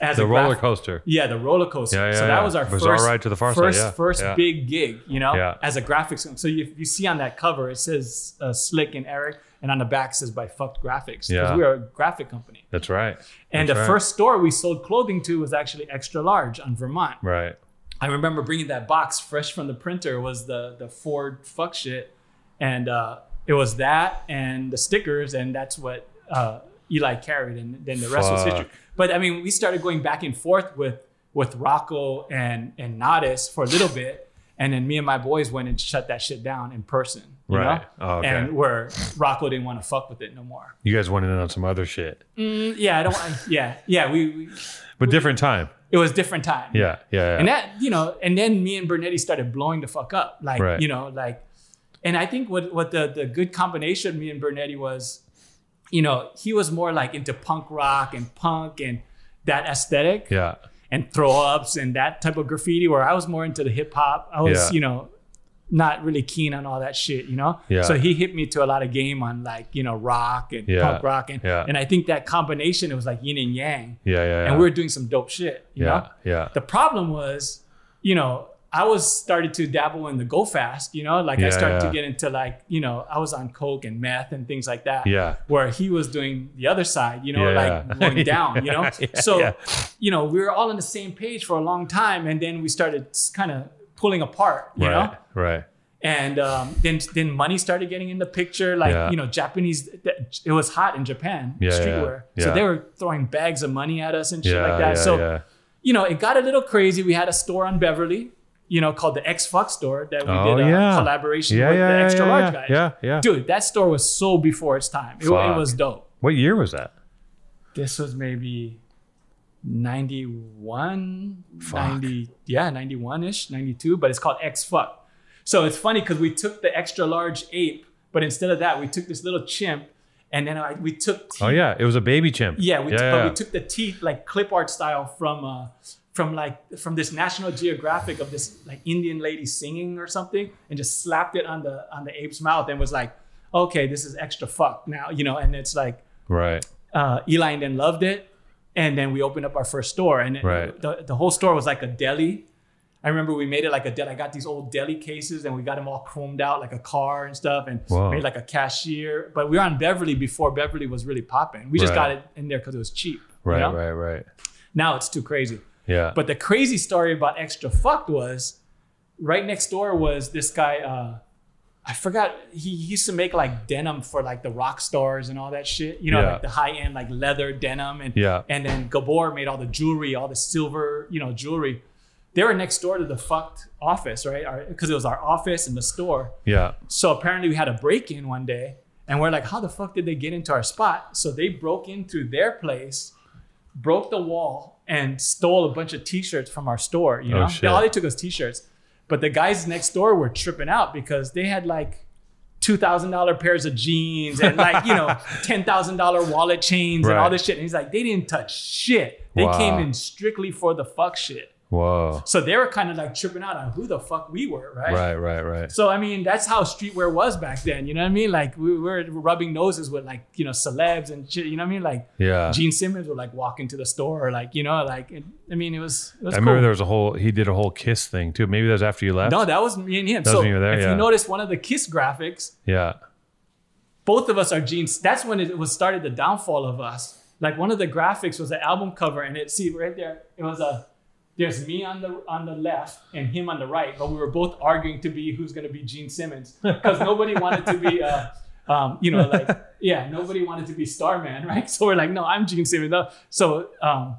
As the roller graphic. coaster, yeah, the roller coaster. Yeah, yeah, so that yeah. was our first, our ride to the far first, side. Yeah, first yeah. big gig, you know, yeah. as a graphics. So if you see on that cover, it says uh, Slick and Eric, and on the back it says by Fucked Graphics because yeah. we are a graphic company. That's right. And That's the right. first store we sold clothing to was actually Extra Large on Vermont. Right. I remember bringing that box fresh from the printer was the the Ford Fuck shit, and uh, it was that and the stickers, and that's what. Uh, Eli carried, and then the rest Fuck. was history. But I mean, we started going back and forth with with Rocco and and Nodis for a little bit. And then me and my boys went and shut that shit down in person. You right. know? Oh, okay. And where Rockwell didn't want to fuck with it no more. You guys went in on some other shit. Mm, yeah. I don't. I, yeah. Yeah. We. we but we, different time. It was different time. Yeah, yeah. Yeah. And that, you know, and then me and Bernetti started blowing the fuck up. Like, right. you know, like, and I think what, what the, the good combination of me and Bernetti was, you know, he was more like into punk rock and punk and that aesthetic. Yeah. And throw ups and that type of graffiti, where I was more into the hip hop. I was, yeah. you know, not really keen on all that shit, you know? Yeah. So he hit me to a lot of game on like, you know, rock and yeah. punk rock. And, yeah. and I think that combination, it was like yin and yang. Yeah, yeah, yeah. And we were doing some dope shit, you yeah, know? Yeah. The problem was, you know, I was started to dabble in the go fast, you know? Like yeah, I started yeah. to get into like, you know, I was on coke and meth and things like that. Yeah. Where he was doing the other side, you know, yeah, like yeah. going down, you know? yeah, so, yeah. you know, we were all on the same page for a long time. And then we started kind of pulling apart, you right, know? Right. And um, then then money started getting in the picture, like yeah. you know, Japanese. It was hot in Japan, yeah, streetwear, yeah. so yeah. they were throwing bags of money at us and shit yeah, like that. Yeah, so yeah. you know, it got a little crazy. We had a store on Beverly, you know, called the X Fuck store that we oh, did a yeah. collaboration yeah, with yeah, the extra yeah, large yeah, guys. Yeah, yeah, dude, that store was so before its time. It, it was dope. What year was that? This was maybe ninety-one, Fuck. ninety, yeah, ninety-one-ish, ninety-two, but it's called X Fuck. So it's funny because we took the extra large ape, but instead of that, we took this little chimp, and then I, we took teeth. Oh yeah, it was a baby chimp. Yeah, we yeah, t- yeah. but we took the teeth like clip art style from uh, from like from this National Geographic of this like Indian lady singing or something, and just slapped it on the on the ape's mouth and was like, okay, this is extra fuck now, you know. And it's like right. Uh, Eli then loved it, and then we opened up our first store, and right. it, the the whole store was like a deli. I remember we made it like a deli. I got these old deli cases and we got them all chromed out like a car and stuff, and Whoa. Made like a cashier. But we were on Beverly before Beverly was really popping. We just right. got it in there because it was cheap. Right, you know? right, right. Now it's too crazy. Yeah. But the crazy story about Extra Fucked was right next door was this guy. Uh, I forgot. He, he used to make like denim for like the rock stars and all that shit. You know, yeah. like the high end like leather denim. And, yeah. and then Gabor made all the jewelry, all the silver, you know, jewelry. They were next door to the Fucked office, right? Because it was our office and the store. Yeah. So apparently we had a break-in one day, and we're like, how the fuck did they get into our spot? So they broke into their place, broke the wall, and stole a bunch of t-shirts from our store, you know? Oh, shit. All they took was t-shirts. But the guys next door were tripping out because they had like two thousand dollars pairs of jeans and like, you know, ten thousand dollars wallet chains right. and all this shit. And he's like, they didn't touch shit. They wow. came in strictly for the fuck shit. Whoa. So they were kind of like tripping out on who the fuck we were, right? Right, right, right. So, I mean, that's how streetwear was back then. You know what I mean? Like, we were rubbing noses with like, you know, celebs and shit. You know what I mean? Like, yeah. Gene Simmons would like walk into the store or like, you know, like, it, I mean, it was, it was I cool. remember there was a whole, he did a whole Kiss thing too. Maybe that was after you left. No, that was me and him. That so was when you were there, if yeah. you notice one of the Kiss graphics. Yeah. Both of us are Gene. That's when it was started the downfall of us. Like one of the graphics was an album cover and it, see right there, it was a, there's me on the on the left and him on the right, but we were both arguing to be who's going to be Gene Simmons because nobody wanted to be, uh, um, you know, like yeah, nobody wanted to be Starman, right? So we're like, no, I'm Gene Simmons. So um,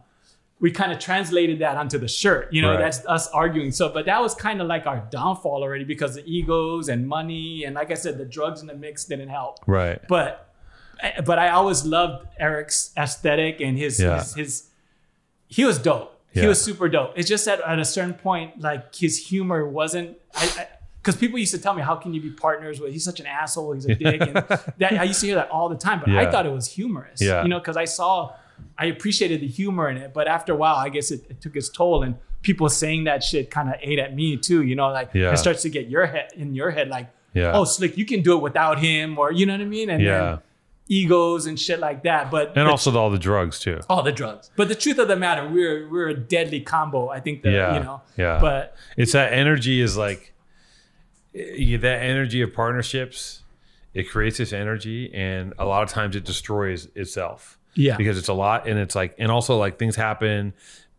we kind of translated that onto the shirt, you know, right. that's us arguing. So, but that was kind of like our downfall already because the egos and money and like I said, the drugs in the mix didn't help. Right. But but I always loved Eric's aesthetic and his yeah. his, his he was dope. He yeah. was super dope. It's just that at a certain point, like his humor wasn't, because people used to tell me, how can you be partners with, he's such an asshole, he's a dick. And that, I used to hear that all the time, but yeah. I thought it was humorous, yeah. you know, because I saw, I appreciated the humor in it. But after a while, I guess it, it took its toll and people saying that shit kind of ate at me too, you know, like yeah. it starts to get your head in your head, like, yeah. oh, Slick, you can do it without him or you know what I mean? And yeah. then, egos and shit like that, but and the, also the, all the drugs too. All the drugs, but the truth of the matter, we're we're a deadly combo. I think that yeah, you know, yeah. But it's that energy is like you, that energy of partnerships. It creates this energy, and a lot of times it destroys itself. Yeah, because it's a lot, and it's like, and also like things happen.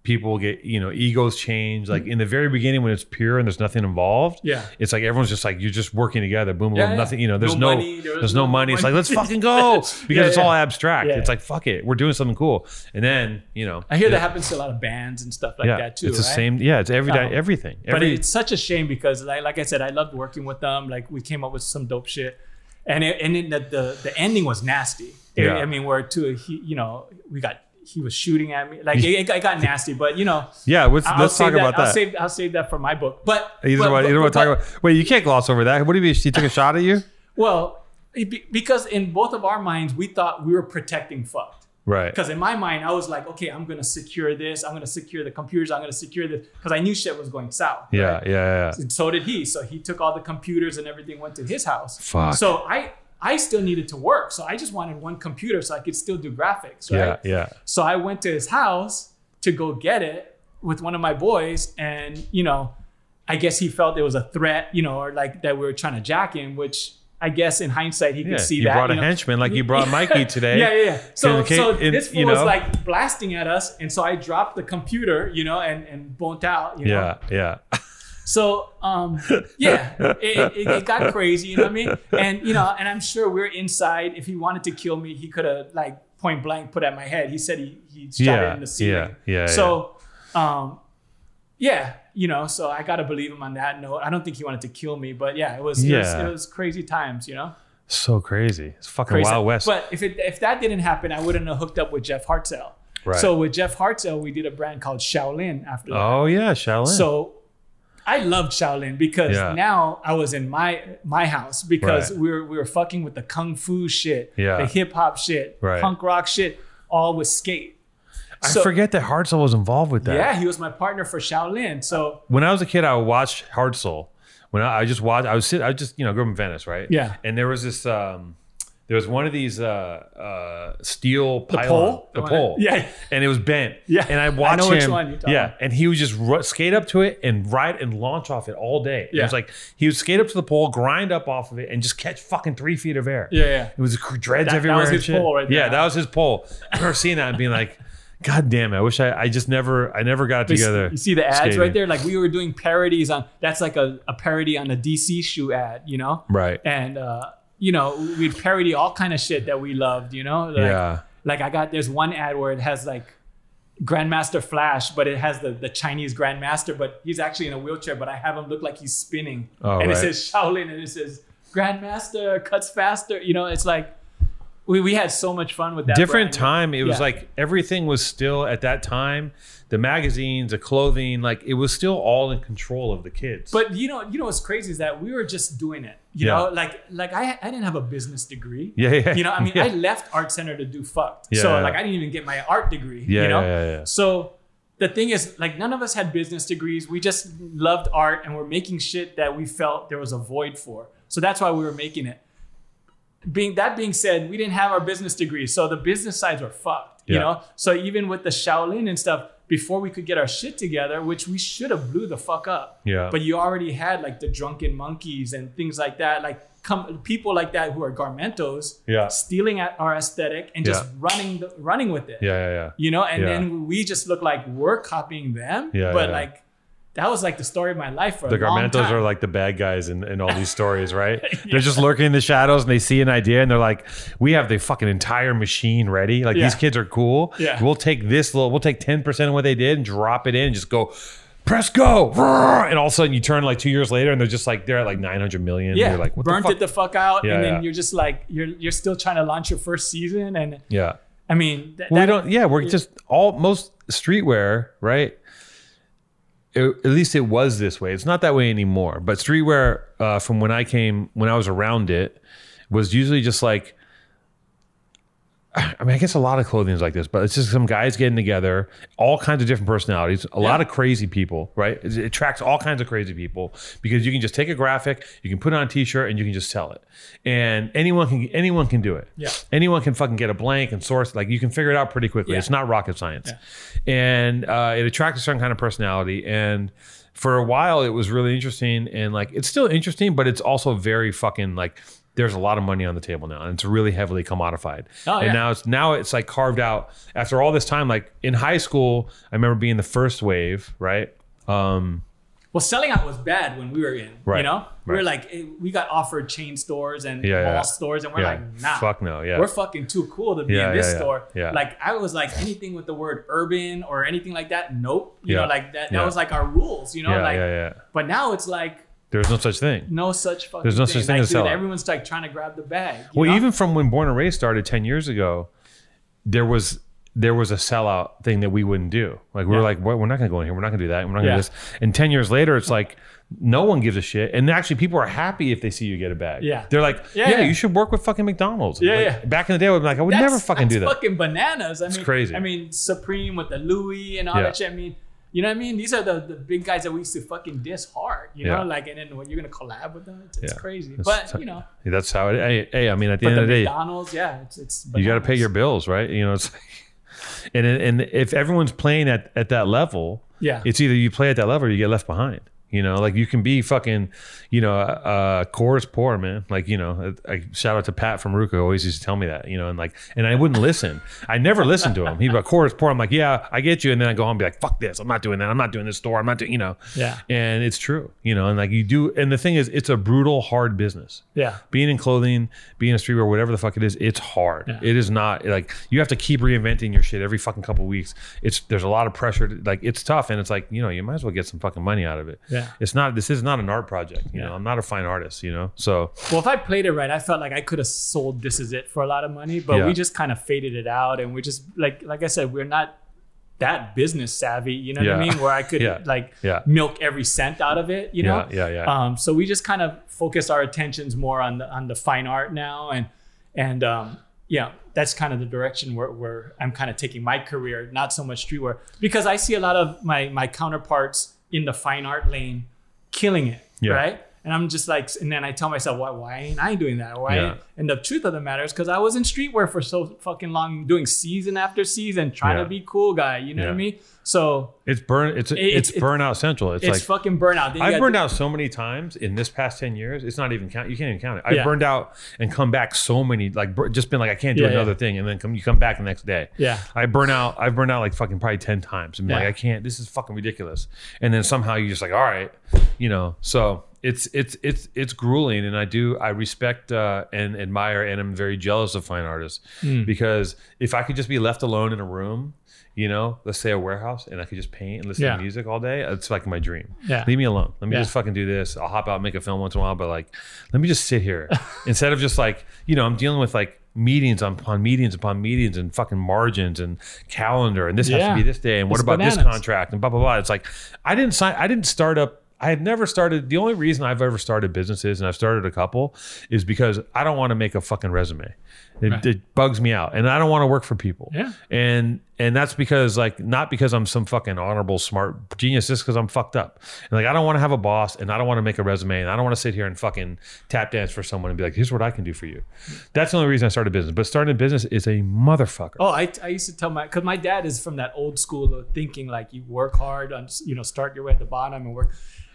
people get, you know, egos change. Like in the very beginning when it's pure and there's nothing involved, yeah, it's like everyone's just like, you're just working together, boom, boom, yeah, yeah. nothing, you know, there's no, no money, there's, there's no, no money. money. It's like, let's fucking go because yeah, it's yeah. all abstract. Yeah. It's like, fuck it, we're doing something cool. And then, you know. I hear that happens to a lot of bands and stuff like yeah, that too, It's the right? same, yeah, it's every day, um, everything. Every, but it's such a shame because like, like I said, I loved working with them. Like we came up with some dope shit. And it, and it, the, the the ending was nasty. It, yeah. I mean, where two, he, you know, we got, he was shooting at me. Like it, it got nasty, but you know. Yeah, let's, I'll let's talk that, about that. I'll save, I'll save that for my book. But you don't want to talk about. Wait, you can't gloss over that. What do you mean? She took a shot at you? Well, it, because in both of our minds, we thought we were protecting Fucked. Right. Because in my mind, I was like, okay, I'm gonna secure this. I'm gonna secure the computers. I'm gonna secure this because I knew shit was going south. Yeah, right? yeah, yeah. And so did he. So he took all the computers and everything went to his house. Fuck. So I, I still needed to work. So I just wanted one computer so I could still do graphics. Right? Yeah, yeah. So I went to his house to go get it with one of my boys, and you know, I guess he felt it was a threat, you know, or like that we were trying to jack him, which. I guess in hindsight, he yeah, could see you that. You brought a know. henchman like you brought Mikey today. yeah, yeah, yeah. So, K, so in, this fool was know? like blasting at us. And so I dropped the computer, you know, and, and burnt out. You yeah, know? yeah. So, um, yeah, it, it, it got crazy, you know what I mean? And, you know, and I'm sure we're inside. If he wanted to kill me, he could have like point blank put at my head. He said he, he shot yeah, it in the ceiling. Yeah, yeah, so, yeah. Um, yeah. You know, so I got to believe him on that note. I don't think he wanted to kill me, but yeah, it was, yeah. It, was it was crazy times, you know? So crazy. It's fucking crazy. Wild West. But if it, if that didn't happen, I wouldn't have hooked up with Jeff Hartzell. Right. So with Jeff Hartzell, we did a brand called Shaolin after that. Oh yeah, Shaolin. So I loved Shaolin because yeah. now I was in my my house because right. we were we were fucking with the kung fu shit, yeah. the hip hop shit, right. punk rock shit, all with skate. I so, forget that Hartzell was involved with that. Yeah, he was my partner for Shaolin. So when I was a kid, I watched Hartzell. When I, I just watched, I was sitting, I just, you know, grew up in Venice, right? Yeah. And there was this, um, there was one of these uh, uh, steel pylon. The pole? The pole. Yeah. And it was bent. Yeah. And I watched I know him. Which one you're talking yeah. about. And he would just ru- skate up to it and ride and launch off it all day. Yeah. It was like, he would skate up to the pole, grind up off of it, and just catch fucking three feet of air. Yeah, yeah. It was dreads that, everywhere. That was his shit. pole right there. Yeah, that was his pole. I remember seeing that and being like, God damn it. I wish I, I just never, I never got it together. You see the ads skating. Right there? Like we were doing parodies on, that's like a, a parody on a D C shoe ad, you know? Right. And, uh, you know, we'd parody all kind of shit that we loved, you know? Like, yeah. Like I got, there's one ad where it has like Grandmaster Flash, but it has the, the Chinese Grandmaster, but he's actually in a wheelchair, but I have him look like he's spinning. Oh, and right. It says Shaolin and it says Grandmaster cuts faster. You know, it's like, We we had so much fun with that. Different brand. time. It yeah. was like everything was still at that time. The magazines, the clothing, like it was still all in control of the kids. But you know, you know what's crazy is that we were just doing it. You yeah. know, like like I I didn't have a business degree. Yeah, yeah. You know, I mean, yeah. I left Art Center to do Fucked. Yeah, so yeah. like I didn't even get my art degree. Yeah, you know, yeah, yeah, yeah. So the thing is, like none of us had business degrees. We just loved art and we're making shit that we felt there was a void for. So that's why we were making it. Being that being said, we didn't have our business degrees, so the business sides were fucked, yeah. you know? So even with the Shaolin and stuff, before we could get our shit together, which we should have blew the fuck up. Yeah. But you already had like the Drunken Monkeys and things like that, like come people like that who are Garmentos, yeah. stealing at our aesthetic and just yeah. running the, running with it. Yeah, yeah, yeah. You know, and yeah. then we just look like we're copying them, yeah, but yeah, like yeah. that was like the story of my life for the a long time. The Garmentos are like the bad guys in, in all these stories, right? yeah. They're just lurking in the shadows and they see an idea and they're like, we have the fucking entire machine ready. Like yeah. these kids are cool. Yeah. We'll take this little, we'll take ten percent of what they did and drop it in and just go, press go. And all of a sudden you turn like two years later and they're just like, they're at like nine hundred million. Yeah. You're like, what Burnt the fuck? it the fuck out. Yeah, and then yeah. you're just like, you're you're still trying to launch your first season. And yeah, I mean, th- well, that, we don't, yeah, we're it, just all, most streetwear, right? It, at least it was this way. It's not that way anymore. But streetwear, uh, from when I came, when I was around it, was usually just like, I mean, I guess a lot of clothing is like this, but it's just some guys getting together, all kinds of different personalities, a yeah. lot of crazy people, right? It, it attracts all kinds of crazy people because you can just take a graphic, you can put it on a t-shirt and you can just sell it. And anyone can anyone can do it. Yeah. Anyone can fucking get a blank and source, like you can figure it out pretty quickly. Yeah. It's not rocket science. Yeah. And uh, it attracts a certain kind of personality. And for a while it was really interesting and like, it's still interesting, but it's also very fucking like, there's a lot of money on the table now, and it's really heavily commodified. Oh, yeah. And now it's now it's like carved out after all this time. Like in high school, I remember being the first wave, right? Um, well, selling out was bad when we were in, right, you know? Right. We were like, we got offered chain stores and yeah, mall yeah. stores, and we're yeah. like, nah. Fuck no, yeah. We're fucking too cool to be yeah, in this yeah, yeah. store. Yeah. Like, I was like, anything with the word urban or anything like that, nope. You yeah. know, like that, that yeah. was like our rules, you know? Yeah, like, yeah, yeah. But now it's like, there's no such thing. No such fucking There's no thing. such thing like, as dude, everyone's like trying to grab the bag. Well, know? Even from when Born and Raised started ten years ago, there was there was a sellout thing that we wouldn't do. Like we yeah. were like, well, we're not going to go in here. We're not going to do that. We're not going to yeah. do this. And ten years later, it's like no one gives a shit. And actually, people are happy if they see you get a bag. Yeah, they're like, yeah, yeah, yeah. you should work with fucking McDonald's. Yeah, like, yeah. Back in the day, I would be like, I would that's, never fucking that's do that. Fucking bananas. I mean, it's crazy. I mean, Supreme with the Louis and all yeah. that shit. I mean. You know what I mean? These are the, the big guys that we used to fucking diss hard, you know? Yeah. Like, and then when you're going to collab with them, it's, it's yeah. crazy. That's, but, you know. That's how it is. Hey, I mean, at the end the of the day. McDonald's, yeah. It's, it's you got to pay your bills, right? You know, it's like, and, and if everyone's playing at, at that level, yeah. it's either you play at that level or you get left behind. You know, like you can be fucking, you know, uh, core is poor, man. Like, you know, I, I shout out to Pat from Ruka, who always used to tell me that, you know, and like, and I wouldn't listen. I never listened to him. He'd be like, core is poor. I'm like, yeah, I get you. And then I go home and be like, fuck this. I'm not doing that. I'm not doing this store. I'm not doing, you know. Yeah. And it's true, you know, and like you do. And the thing is, it's a brutal, hard business. Yeah. Being in clothing, being in streetwear, whatever the fuck it is, it's hard. Yeah. It is not like you have to keep reinventing your shit every fucking couple of weeks. It's, there's a lot of pressure. To, like, it's tough. And it's like, you know, you might as well get some fucking money out of it. Yeah. It's not, this is not an art project, you yeah. know, I'm not a fine artist, you know, so. Well, if I played it right, I felt like I could have sold This Is It for a lot of money, but yeah. we just kind of faded it out. And we just like, like I said, we're not that business savvy, you know yeah. what I mean? Where I could yeah. like yeah. milk every cent out of it, you know? Yeah, yeah, yeah. Um, so we just kind of focus our attentions more on the, on the fine art now. And, and um, yeah, that's kind of the direction where, where I'm kind of taking my career, not so much streetwear, because I see a lot of my, my counterparts in the fine art lane killing it, yeah. right? And I'm just like, and then I tell myself, why, why ain't I doing that? Why? Yeah. And the truth of the matter is because I was in streetwear for so fucking long, doing season after season, trying yeah. to be cool guy, you know yeah. what I mean? So it's burn, it's it's, it's burnout it's, central. It's, it's like fucking burnout. Then I've burned out so many times in this past ten years. It's not even count. You can't even count it. I've yeah. burned out and come back so many, like just been like, I can't do yeah, another yeah. thing. And then come, you come back the next day. Yeah. I burn out. I've burned out like fucking probably ten times. I'm yeah. like, I can't, this is fucking ridiculous. And then somehow you're just like, all right, you know, so it's, it's, it's, it's grueling. And I do, I respect uh, and admire, and I'm very jealous of fine artists mm. because if I could just be left alone in a room, you know, let's say a warehouse, and I could just paint and listen yeah. to music all day. It's like my dream. Yeah. Leave me alone. Let me yeah. just fucking do this. I'll hop out and make a film once in a while, but like, let me just sit here. Instead of just like, you know, I'm dealing with like meetings upon meetings upon meetings and fucking margins and calendar and this yeah. has to be this day and what it's about bananas. This contract and blah, blah, blah. It's like, I didn't sign, I didn't start up. I had never started. The only reason I've ever started businesses, and I've started a couple, is because I don't want to make a fucking resume. It, right. it bugs me out, and I don't want to work for people. Yeah. And and that's because like not because I'm some fucking honorable smart genius, just because I'm fucked up. And like I don't want to have a boss, and I don't want to make a resume, and I don't want to sit here and fucking tap dance for someone and be like, here's what I can do for you. That's the only reason I started business. But starting a business is a motherfucker. Oh, I I used to tell my because my dad is from that old school of thinking like you work hard on you know start your way at the bottom and work.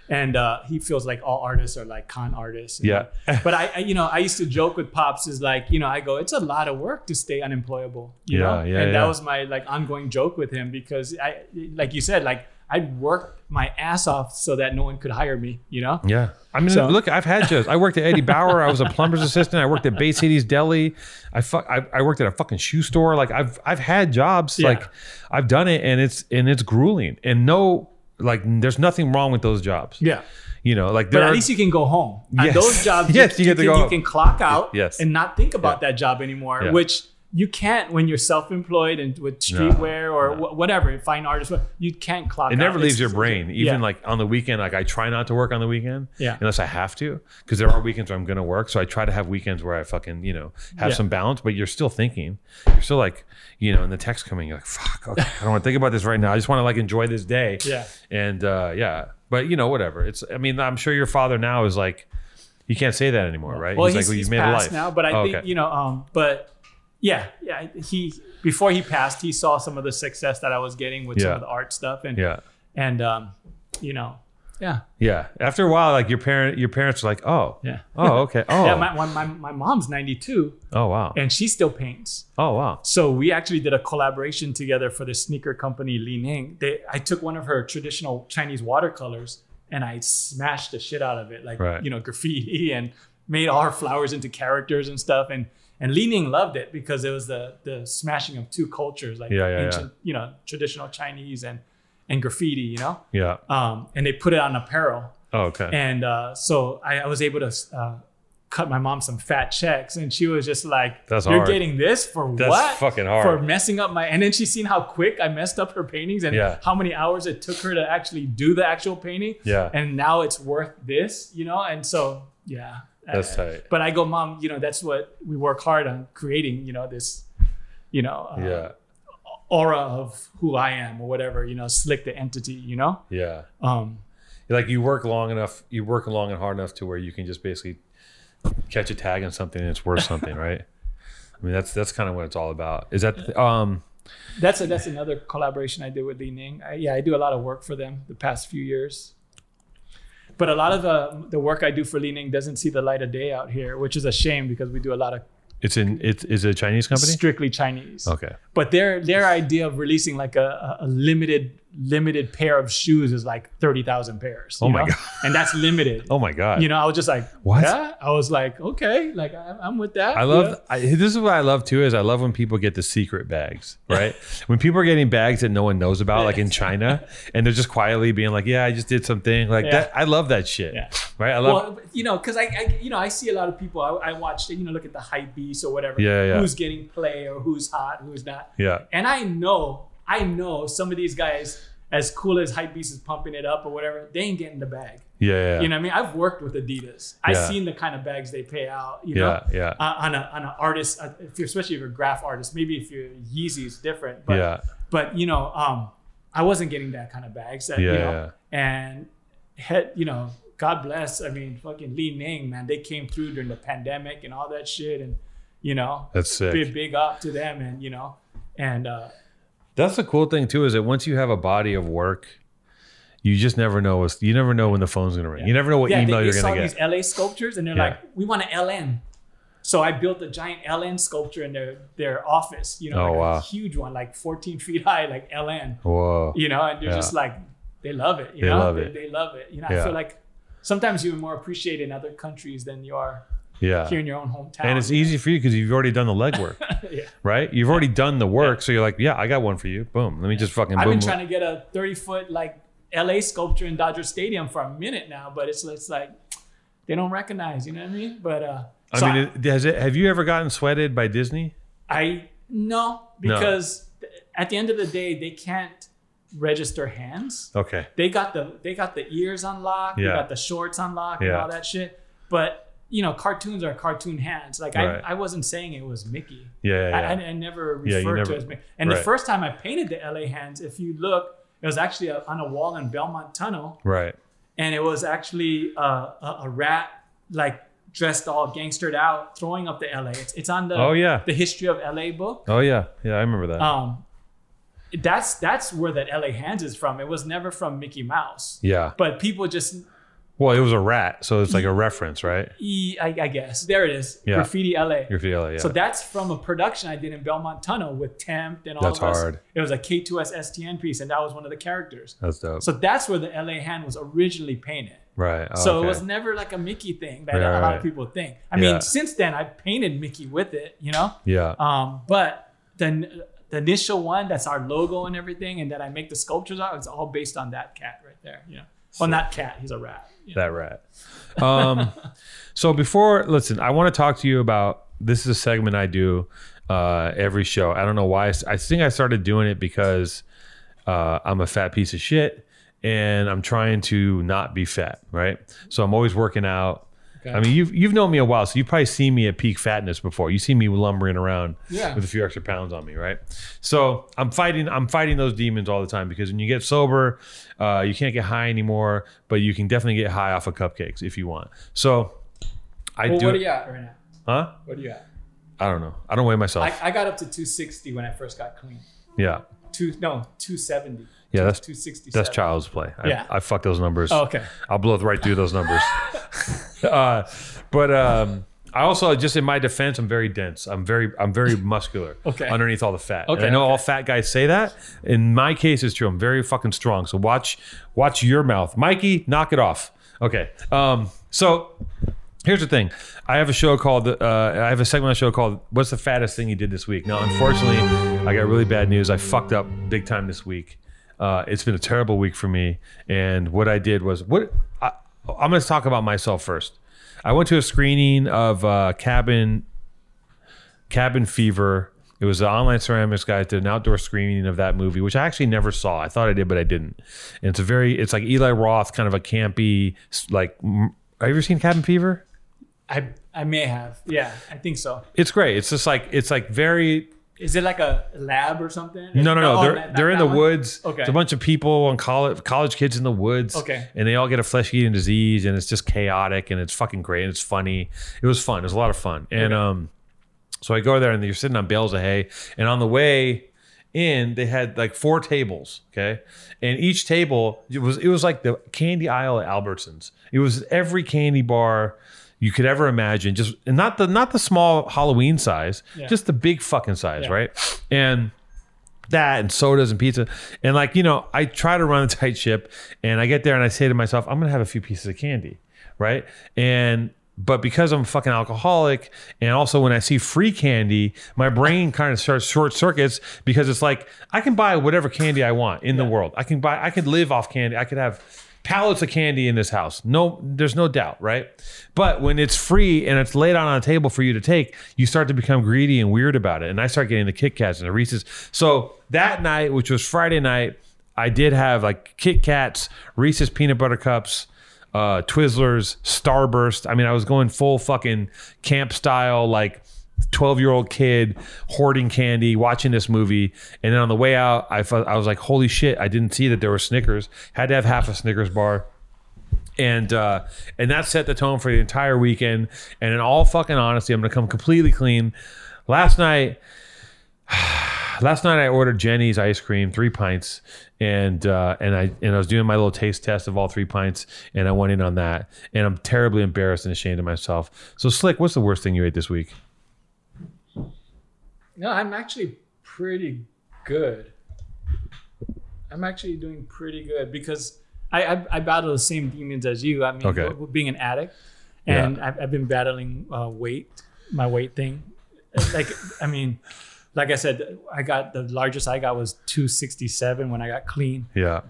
And uh, he feels like all artists are like con artists. Yeah. But I, I, you know, I used to joke with Pops is like, you know, I go, it's a lot of work to stay unemployable. You yeah, know? Yeah, and yeah. that was my like ongoing joke with him because I, like you said, like I worked my ass off so that no one could hire me, you know? Yeah. I mean, so. Look, I've had jobs. I worked at Eddie Bauer. I was a plumber's assistant. I worked at Bay City's Deli. I fuck. I, I worked at a fucking shoe store. Like I've, I've had jobs. Yeah. Like I've done it, and it's, and it's grueling, and no. Like there's nothing wrong with those jobs. Yeah. You know, like there but at are, least you can go home. Yes. At those jobs, yes, you, you, get you, to can, go you can clock out yes. and not think about yeah. that job anymore, yeah. which you can't when you're self-employed and with streetwear no, or no. Wh- whatever, fine artists, you can't clock it out. It never leaves it's, your brain. Even yeah. like on the weekend, like I try not to work on the weekend yeah. unless I have to, because there are weekends where I'm going to work. So I try to have weekends where I fucking, you know, have yeah. some balance, but you're still thinking. You're still like, you know, and the text coming, you're like, fuck, okay, I don't want to think about this right now. I just want to like enjoy this day. Yeah. And uh, yeah, but you know, whatever. It's, I mean, I'm sure your father now is like, you can't say that anymore, right? Well, he's, he's like, well, you've made a life now, but I oh, think, okay. you know, um, but yeah, yeah. He before he passed, he saw some of the success that I was getting with yeah. some of the art stuff, and yeah. and um, you know, Yeah. Yeah. After a while, like your parent, your parents are like, oh, yeah, oh, okay, oh. Yeah. My, my my mom's ninety-two. Oh wow. And she still paints. Oh wow. So we actually did a collaboration together for the sneaker company Li Ning. They, I took one of her traditional Chinese watercolors and I smashed the shit out of it, like right. you know, graffiti, and made all her flowers into characters and stuff. And and Li Ning loved it because it was the the smashing of two cultures, like yeah, yeah, ancient, yeah. you know, traditional Chinese and. And graffiti, you know? Yeah. Um, and they put it on apparel. Oh, okay. And uh, so I, I was able to uh, cut my mom some fat checks. And she was just like, That's you're hard. Getting this for That's what? That's fucking hard. For messing up my... And then she's seen how quick I messed up her paintings and yeah. how many hours it took her to actually do the actual painting. Yeah. And now it's worth this, you know? And so, yeah. That's uh, tight. But I go, Mom, you know, that's what we work hard on creating, you know, this, you know... Uh, yeah. aura of who I am or whatever, you know, Slick the entity, you know? Yeah. Um, like you work long enough, you work long and hard enough to where you can just basically catch a tag on something and it's worth something, right? I mean, that's that's kind of what it's all about. Is that... Th- um, that's a, that's another collaboration I did with Li Ning. I, yeah, I do a lot of work for them the past few years. But a lot of the, the work I do for Li Ning doesn't see the light of day out here, which is a shame because we do a lot of... It's in it's is it a Chinese company? Strictly Chinese. Okay. But their their idea of releasing like a, a limited limited pair of shoes is like thirty thousand pairs. Oh my know? God. And that's limited. Oh my God. You know, I was just like, what? Yeah? I was like, okay, like I, I'm with that. I love. Yeah. I, this is what I love too is I love when people get the secret bags, right? When people are getting bags that no one knows about, like in China, and they're just quietly being like, yeah, I just did something like yeah. that. I love that shit. Yeah. Right. I love. Well, you know, because I, I, you know, I see a lot of people. I, I watch, you know, look at the hype beat. Or whatever, yeah, yeah. who's getting play or who's hot, who's not. Yeah. And I know, I know some of these guys, as cool as Hypebeast is pumping it up or whatever, they ain't getting the bag. Yeah, yeah. You know what I mean? I've worked with Adidas. Yeah. I've seen the kind of bags they pay out. You yeah, know, yeah. Uh, on a on an artist, uh, if you're, especially if you're a graph artist, maybe if you're Yeezy's different. But yeah. but you know, um, I wasn't getting that kind of bags. That, yeah, you know, yeah. And head, you know, God bless. I mean, fucking Li Ning, man, they came through during the pandemic and all that shit and. You know, that's sick. Big, big up to them. And, you know, and uh, that's the cool thing, too, is that once you have a body of work, you just never know. What's, you never know when the phone's going to ring. Yeah. You never know what yeah, email they, you're going to get. These L A sculptures and they're yeah. like, we want an L N. So I built a giant L N sculpture in their, their office, you know, oh, like wow. a huge one, like fourteen feet high, like L N. Whoa. You know, and you're yeah. just like, they love it. You they know, love they, it. They love it. You know, yeah. I feel like sometimes you're more appreciated in other countries than you are. Yeah. Here in your own hometown. And it's easy for you because you've already done the legwork, yeah. right? You've already done the work. Yeah. So you're like, yeah, I got one for you. Boom. Let me just fucking I've boom. I've been trying to get a thirty foot like L A sculpture in Dodger Stadium for a minute now, but it's, it's like they don't recognize, you know what I mean? But uh, I so mean, I, has it, have you ever gotten sweated by Disney? I no, because no. at the end of the day, they can't register hands. Okay. They got the they got the ears unlocked. Yeah. They got the shorts unlocked yeah. and all that shit. But you know, cartoons are cartoon hands. Like right. I, I wasn't saying it was Mickey. Yeah, yeah. I, I never referred yeah, never, to it as Mickey. And right. the first time I painted the L A hands, if you look, it was actually a, on a wall in Belmont Tunnel. Right. And it was actually a, a, a rat, like dressed all gangstered out, throwing up the L A. It's it's on the oh, yeah. the history of L A book. Oh yeah, yeah, I remember that. Um, that's that's where that L A hands is from. It was never from Mickey Mouse. Yeah. But people just. Well, it was a rat, so it's like a reference, right? E, I, I guess. There it is. Yeah. Graffiti L A. Graffiti L A, yeah. So that's from a production I did in Belmont Tunnel with Temp and all that's of us. That's hard. It was a K two S S T N piece, and that was one of the characters. That's dope. So that's where the L A hand was originally painted. Right. Oh, so okay. it was never like a Mickey thing that right, a lot right. of people think. I yeah. mean, since then, I painted Mickey with it, you know? Yeah. Um, but then the initial one, that's our logo and everything, and that I make the sculptures out, it's all based on that cat right there, you know? Well, so, not cat. He's a rat. You know? That rat. Um, so before, listen, I want to talk to you about, this is a segment I do uh, every show. I don't know why. I, I think I started doing it because uh, I'm a fat piece of shit and I'm trying to not be fat, right? So I'm always working out. Okay. I mean, you've, you've known me a while, so you've probably seen me at peak fatness before. You see me lumbering around yeah. with a few extra pounds on me, right? So I'm fighting I'm fighting those demons all the time because when you get sober, uh, you can't get high anymore, but you can definitely get high off of cupcakes if you want. So I well, do- What are you at right now? Huh? What are you at? I don't know. I don't weigh myself. I, I got up to two sixty when I first got clean. Yeah. Two No, two seventy. Yeah, that's two sixty-seven. That's child's play. I, yeah. I fucked those numbers. Oh, okay. I'll blow right through those numbers. uh, but um, I also, just in my defense, I'm very dense. I'm very I'm very muscular okay. underneath all the fat. Okay, and I know okay. all fat guys say that. In my case, it's true. I'm very fucking strong. So watch watch your mouth. Mikey, knock it off. Okay. Um, so here's the thing. I have a show called, uh, I have a segment on a show called What's the Fattest Thing You Did This Week? Now, unfortunately, I got really bad news. I fucked up big time this week. Uh, it's been a terrible week for me. And what I did was, what I, I'm going to talk about myself first. I went to a screening of uh, Cabin Cabin Fever. It was the Online Ceramics guys did an outdoor screening of that movie, which I actually never saw. I thought I did, but I didn't. And it's a very, it's like Eli Roth, kind of a campy, like, have you ever seen Cabin Fever? I I may have. Yeah, I think so. It's great. It's just like, it's like very... Is it like a lab or something? Is no, no, no. Oh, they're that, they're that in the one? Woods. Okay. It's a bunch of people on college, college kids in the woods. Okay. And they all get a flesh-eating disease, and it's just chaotic, and it's fucking great, and it's funny. It was fun. It was a lot of fun. And okay. um, so I go there, and you're sitting on bales of hay. And on the way in, they had like four tables. Okay. And each table, it was it was like the candy aisle at Albertsons. It was every candy bar you could ever imagine, just and not the not the small Halloween size, yeah. just the big fucking size, yeah. right? And that and sodas and pizza. And like, you know, I try to run a tight ship, and I get there and I say to myself, I'm gonna have a few pieces of candy, right? And but because I'm a fucking alcoholic, and also when I see free candy, my brain kind of starts short circuits because it's like, I can buy whatever candy I want in yeah. the world. I can buy, I could live off candy, I could have pallets of candy in this house. No, there's no doubt, right? But when it's free and it's laid out on a table for you to take, you start to become greedy and weird about it. And I start getting the Kit Kats and the Reese's. So that night, which was Friday night, I did have like Kit Kats, Reese's peanut butter cups, uh, Twizzlers, Starburst. I mean, I was going full fucking camp style, like twelve-year-old kid hoarding candy, watching this movie. And then on the way out, I, I was like, holy shit, I didn't see that there were Snickers. Had to have half a Snickers bar. And uh, and that set the tone for the entire weekend. And in all fucking honesty, I'm going to come completely clean. Last night, last night I ordered Jenny's ice cream, three pints. And uh, and I and I was doing my little taste test of all three pints, and I went in on that. And I'm terribly embarrassed and ashamed of myself. So Slick, what's the worst thing you ate this week? No, I'm actually pretty good. I'm actually doing pretty good because I I, I battle the same demons as you. I mean, okay. being an addict, and yeah. I've, I've been battling uh, weight, my weight thing. Like, I mean, like I said, I got the largest I got was two sixty-seven when I got clean. Yeah.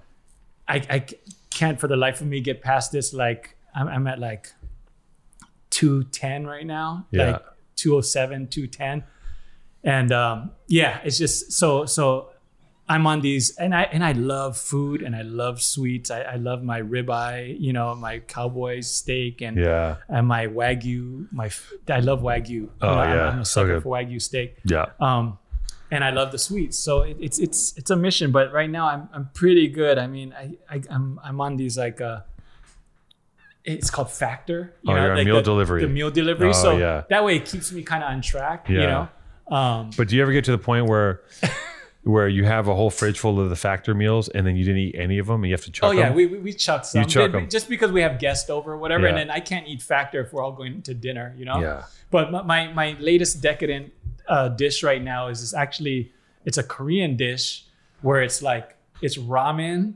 I, I can't for the life of me get past this. Like, I'm, I'm at like two ten right now, yeah. like two oh seven, two ten. And um, yeah, it's just so so I'm on these and I and I love food and I love sweets. I, I love my ribeye, you know, my cowboy steak and yeah. and my Wagyu. My I love Wagyu. Oh, I'm, yeah. I'm a sucker okay. for Wagyu steak. Yeah. Um, and I love the sweets. So it, it's it's it's a mission. But right now I'm I'm pretty good. I mean I, I I'm I'm on these like uh, it's called Factor. You oh, know, you're on like meal the, delivery. The meal delivery. Oh, so yeah. that way it keeps me kind of on track. Yeah. You know. Um, but do you ever get to the point where where you have a whole fridge full of the Factor meals and then you didn't eat any of them and you have to chuck them? Oh, yeah, them? We, we, we chuck some. You chuck them. Just because we have guests over or whatever, yeah. and then I can't eat Factor if we're all going to dinner, you know? Yeah. But my, my latest decadent uh, dish right now is it's actually, it's a Korean dish where it's like, it's ramen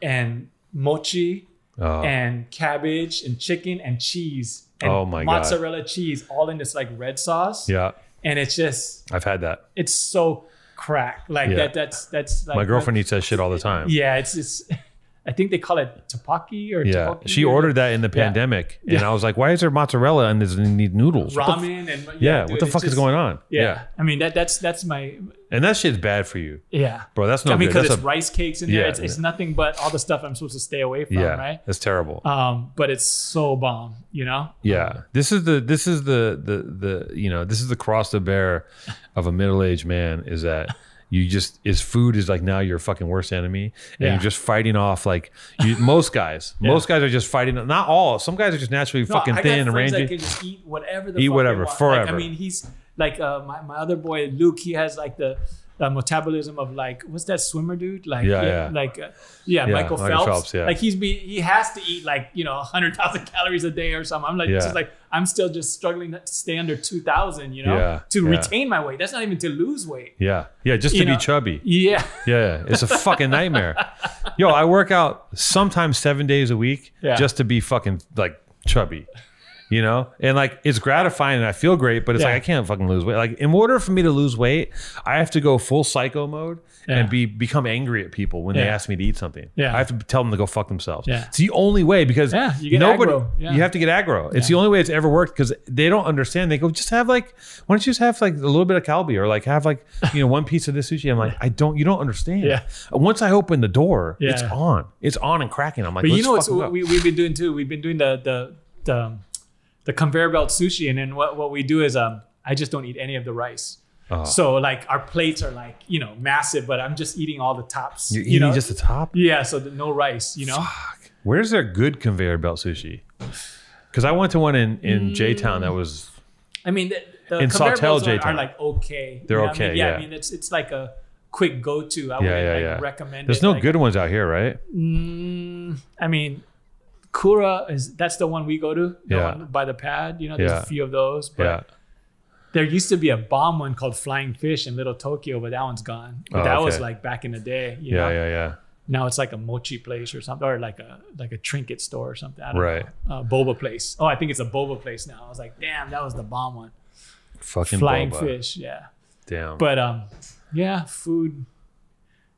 and mochi oh. and cabbage and chicken and cheese and oh my mozzarella God. Cheese all in this like red sauce. Yeah. And it's just I've had that. It's so crack. Like yeah. that that's that's like my girlfriend eats that shit all the time. Yeah, it's it's I think they call it tteokbokki or yeah. tteokbokki she or ordered that in the yeah. pandemic. Yeah. And I was like, why is there mozzarella and there's noodles? Ramen and yeah, yeah dude, what the fuck just, is going on? Yeah. yeah. I mean that that's that's my and that shit's bad for you. Yeah. Bro, that's not I mean, because it's a, rice cakes in yeah, there. It's, yeah. it's nothing but all the stuff I'm supposed to stay away from, yeah, right? That's terrible. Um, but it's so bomb, you know? Yeah. Um, this is the this is the the the you know, this is the cross to bear of a middle-aged man is that you just is food is like now your fucking worst enemy, and yeah. you're just fighting off like you, most guys. yeah. Most guys are just fighting. Not all. Some guys are just naturally no, fucking I thin and rangy. I can just eat whatever. The eat fuck whatever they want. Forever. Like, I mean, he's like uh, my my other boy Luke. He has like the uh, metabolism of like, what's that swimmer dude? Like, yeah, yeah, yeah. like, uh, yeah, yeah, Michael Phelps. Phelps yeah. Like he's be, he has to eat like, you know, a hundred thousand calories a day or something. I'm like, yeah. just like, I'm still just struggling to stay under two thousand, you know, yeah, to yeah. retain my weight. That's not even to lose weight. Yeah. Yeah. Just you to know? be chubby. Yeah. Yeah. It's a fucking nightmare. Yo, I work out sometimes seven days a week yeah. just to be fucking like chubby, you know? And like, it's gratifying and I feel great, but it's yeah. like, I can't fucking lose weight. Like in order for me to lose weight, I have to go full psycho mode yeah. and be become angry at people when yeah. they ask me to eat something. Yeah. I have to tell them to go fuck themselves. Yeah. It's the only way because yeah, you get nobody, aggro. Yeah. you have to get aggro. It's yeah. the only way it's ever worked because they don't understand. They go, just have like, why don't you just have like a little bit of kalbi or like have like, you know, one piece of this sushi. I'm like, I don't, you don't understand. Yeah. Once I open the door, yeah. it's on. It's on and cracking. I'm like, but you know what we, we've been doing too? We've been doing the, the, the, the conveyor belt sushi. And then what, what we do is, um, I just don't eat any of the rice. Uh, so like our plates are like, you know, massive, but I'm just eating all the tops. You're eating you know? just the top? Yeah. So the, no rice, you know? Fuck. Where's their good conveyor belt sushi? Because I went to one in, in mm. J-Town that was, I mean, the, the in conveyor belts are, are like, okay. They're you know okay. I mean? Yeah, yeah. I mean, it's, it's like a quick go-to. I yeah, would yeah, like yeah. recommend There's it, no like, good ones out here, right? Mm, I mean, Kura is, that's the one we go to the yeah. one by the pad. You know, there's yeah. a few of those, but yeah. there used to be a bomb one called Flying Fish in Little Tokyo, but that one's gone. But oh, that okay. was like back in the day. You yeah, know? yeah, yeah. Now it's like a mochi place or something, or like a like a trinket store or something. I don't right. know. Uh, boba place. Oh, I think it's a boba place now. I was like, damn, that was the bomb one. Fucking Flying boba. Fish, yeah. Damn. But um, yeah, food.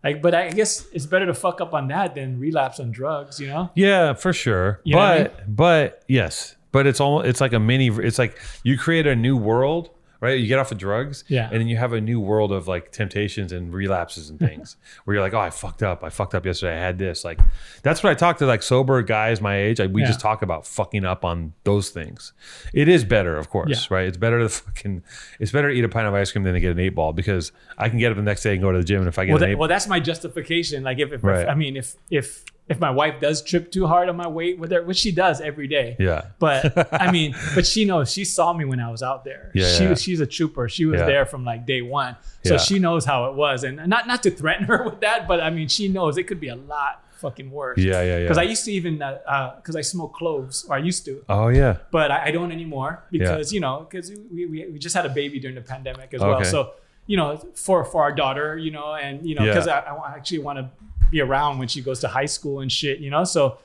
Like, but I guess it's better to fuck up on that than relapse on drugs, you know? Yeah, for sure. You but, I mean? but yes, but it's all, it's like a mini, it's like you create a new world, right? You get off of drugs yeah. and then you have a new world of like temptations and relapses and things where you're like, oh, I fucked up. I fucked up yesterday. I had this. Like, that's what I talk to like sober guys my age. Like, we yeah. just talk about fucking up on those things. It is better, of course, yeah. right? It's better to fucking, it's better to eat a pint of ice cream than to get an eight ball because I can get up the next day and go to the gym. And if I get well, an that, eight ball. Well, that's my justification. Like if, if, right. if I mean, if, if, if my wife does trip too hard on my weight with her, which she does every day. Yeah. But I mean, but she knows, she saw me when I was out there. Yeah, she yeah. She's a trooper. She was yeah. there from like day one. So yeah. she knows how it was. And not, not to threaten her with that, but I mean, she knows it could be a lot fucking worse. Yeah, yeah, yeah. Because I used to even, uh, uh, cause I smoke cloves or I used to. Oh yeah. But I, I don't anymore because yeah. you know, cause we, we, we just had a baby during the pandemic as okay. well. So, you know, for, for our daughter, you know, and you know, yeah. cause I, I actually want to be around when she goes to high school and shit, you know? So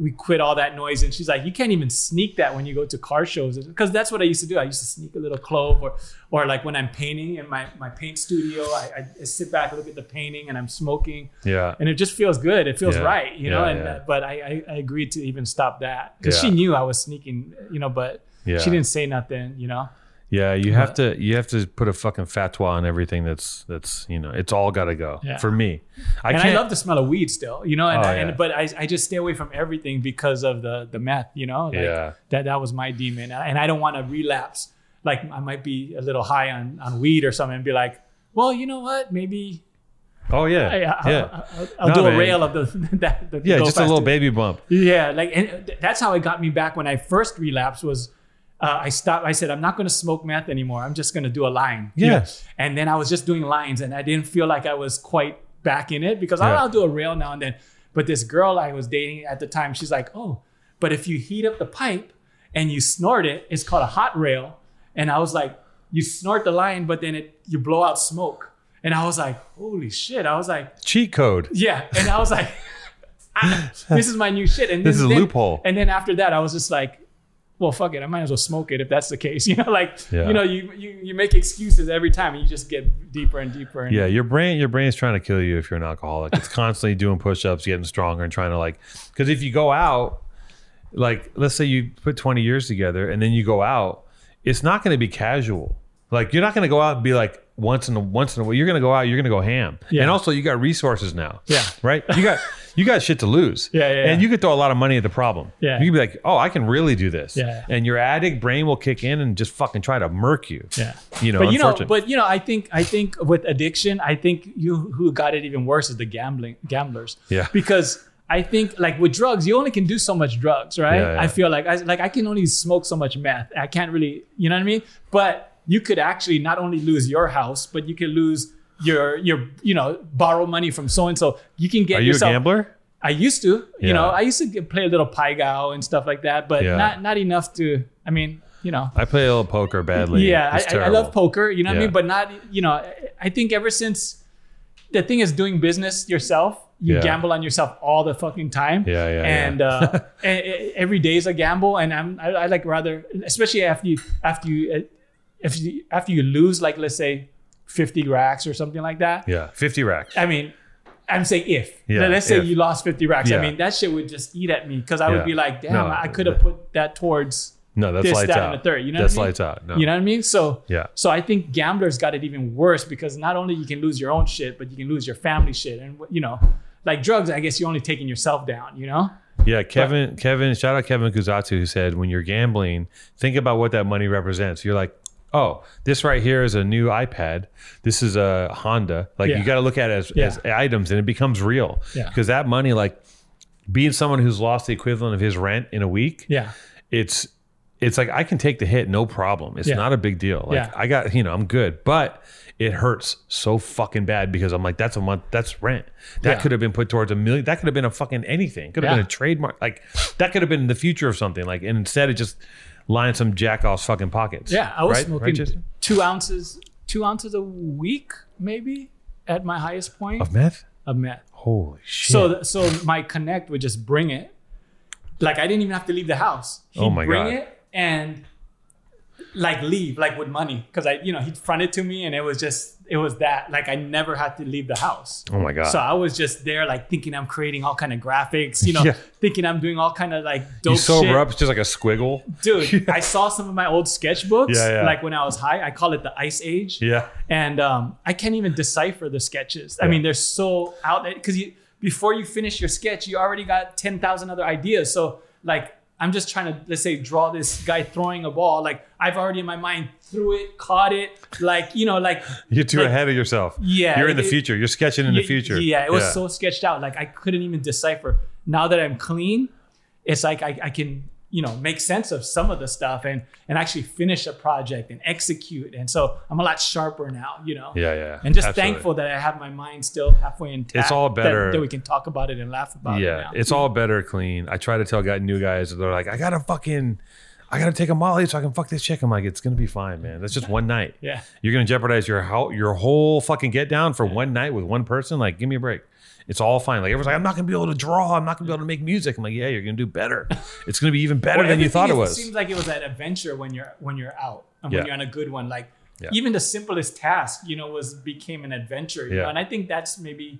we quit all that noise. And she's like, you can't even sneak that when you go to car shows. Cause that's what I used to do. I used to sneak a little clove or, or like when I'm painting in my, my paint studio, I, I sit back, look at the painting and I'm smoking. Yeah. And it just feels good. It feels yeah. right. You know? Yeah, and, yeah. Uh, but I, I, I agreed to even stop that cause yeah. she knew I was sneaking, you know, but yeah. she didn't say nothing, you know? Yeah, you have to you have to put a fucking fatwa on everything that's that's you know, it's all gotta go yeah. for me. I and can't, I love the smell of weed still, you know, and, oh, I, and yeah. but I, I just stay away from everything because of the the meth, you know, like yeah. that that was my demon, and I don't want to relapse. Like I might be a little high on on weed or something, and be like, well, you know what, maybe. Oh yeah, I, I'll, yeah. I'll, I'll, I'll no, do man. a rail of the. That, the yeah, just a little baby bump. Yeah, like and that's how it got me back when I first relapsed was. Uh, I stopped. I said, I'm not going to smoke meth anymore. I'm just going to do a line. Yes. You know? And then I was just doing lines and I didn't feel like I was quite back in it because yeah. I'll, I'll do a rail now and then. But this girl I was dating at the time, she's like, oh, but if you heat up the pipe and you snort it, it's called a hot rail. And I was like, you snort the line, but then it you blow out smoke. And I was like, holy shit. I was like. Cheat code. Yeah. And I was like, ah, this is my new shit. And this, this is a then, loophole. And then after that, I was just like. Well, fuck it. I might as well smoke it if that's the case. You know, like, yeah. you know, you, you you make excuses every time and you just get deeper and deeper. And yeah, your brain your brain's trying to kill you if you're an alcoholic. It's constantly doing push-ups, getting stronger and trying to like, because if you go out, like, let's say you put twenty years together and then you go out, it's not going to be casual. Like, you're not going to go out and be like, once in a once in a while, you're gonna go out, you're gonna go ham, yeah. and also you got resources now, yeah, right? You got you got shit to lose, yeah, yeah, and you could throw a lot of money at the problem, yeah. You can be like, oh, I can really do this, yeah, and your addict brain will kick in and just fucking try to murk you, yeah, you know. But you know, but you know, I think I think with addiction, I think you who got it even worse is the gambling gamblers, yeah, because. I think like with drugs, you only can do so much drugs, right? Yeah, yeah. I feel like I like I can only smoke so much meth. I can't really, you know what I mean? But you could actually not only lose your house, but you could lose your your you know, borrow money from so and so. You can get. Are you yourself, a gambler? I used to. Yeah. You know, I used to play a little pai gao and stuff like that, but yeah. not not enough to. I mean, you know. I play a little poker badly. Yeah, I, I love poker. You know yeah. what I mean? But not. You know, I think ever since the thing is doing business yourself. You yeah. gamble on yourself all the fucking time. Yeah, yeah, and, yeah. uh, and, and every day is a gamble. And I'm, I, I like rather, especially after you, after you, if you, after you lose, like let's say fifty racks or something like that. Yeah, fifty racks. I mean, I'm saying if, yeah, let's say if. you lost fifty racks. Yeah. I mean, that shit would just eat at me because I yeah. would be like, damn, no, I could have put that towards no, that's this, lights that, out. and a third. You know that's what I mean? Lights out. No. You know what I mean? So, yeah. so I think gamblers got it even worse because not only you can lose your own shit, but you can lose your family shit. And, you know, like drugs, I guess you're only taking yourself down, you know? Yeah, Kevin, but, Kevin, shout out Kevin Kuzatsu, who said, when you're gambling, think about what that money represents. You're like, oh, this right here is a new iPad. This is a Honda. Like, yeah. you got to look at it as, yeah. as items, and it becomes real. Because yeah. that money, like, being someone who's lost the equivalent of his rent in a week, yeah, it's it's like, I can take the hit, no problem. It's yeah. not a big deal. Like, yeah. I got, you know, I'm good. But it hurts so fucking bad because I'm like, that's a month, that's rent. That yeah. could have been put towards a million. That could have been a fucking anything. Could have yeah. been a trademark. Like, that could have been the future of something. Like, and instead it just lined some jackass fucking pockets. Yeah, I was right? smoking right, two ounces, two ounces a week, maybe at my highest point. Of meth? Of meth. Holy shit. So, so my connect would just bring it. Like, I didn't even have to leave the house. He'd oh my bring God. It and like leave like with money because I you know he fronted to me and it was just it was that like I never had to leave the house. Oh my God. So I was just there like thinking I'm creating all kind of graphics, you know, yeah. thinking I'm doing all kind of like dope you sober shit. Up, it's just like a squiggle. Dude, I saw some of my old sketchbooks yeah, yeah. like when I was high. I call it the Ice Age. Yeah. And um I can't even decipher the sketches. I yeah. mean they're so out there because you before you finish your sketch, you already got ten thousand other ideas. So like I'm just trying to, let's say, draw this guy throwing a ball. Like, I've already in my mind threw it, caught it. Like, you know, like. You're too like, ahead of yourself. Yeah. You're in the it, future. You're sketching in y- the future. Yeah. It was yeah. so sketched out. Like, I couldn't even decipher. Now that I'm clean, it's like I, I can, you know, make sense of some of the stuff and, and actually finish a project and execute. And so I'm a lot sharper now, you know. Yeah, yeah. And just absolutely. Thankful that I have my mind still halfway intact. It's all better. That, that we can talk about it and laugh about yeah, it now. Yeah, it's all better clean. I try to tell guy, new guys, they're like, I got to fucking, I got to take a molly so I can fuck this chick. I'm like, it's going to be fine, man. That's just one night. Yeah. You're going to jeopardize your, ho- your whole fucking get down for yeah. one night with one person. Like, give me a break. It's all fine. Like everyone's like, I'm not gonna be able to draw. I'm not gonna be able to make music. I'm like, yeah, you're gonna do better. It's gonna be even better well, than you thought is, it was. It seems like it was that adventure when you're when you're out and yeah. when you're on a good one. Like yeah. even the simplest task, you know, was became an adventure. You yeah. know? And I think that's maybe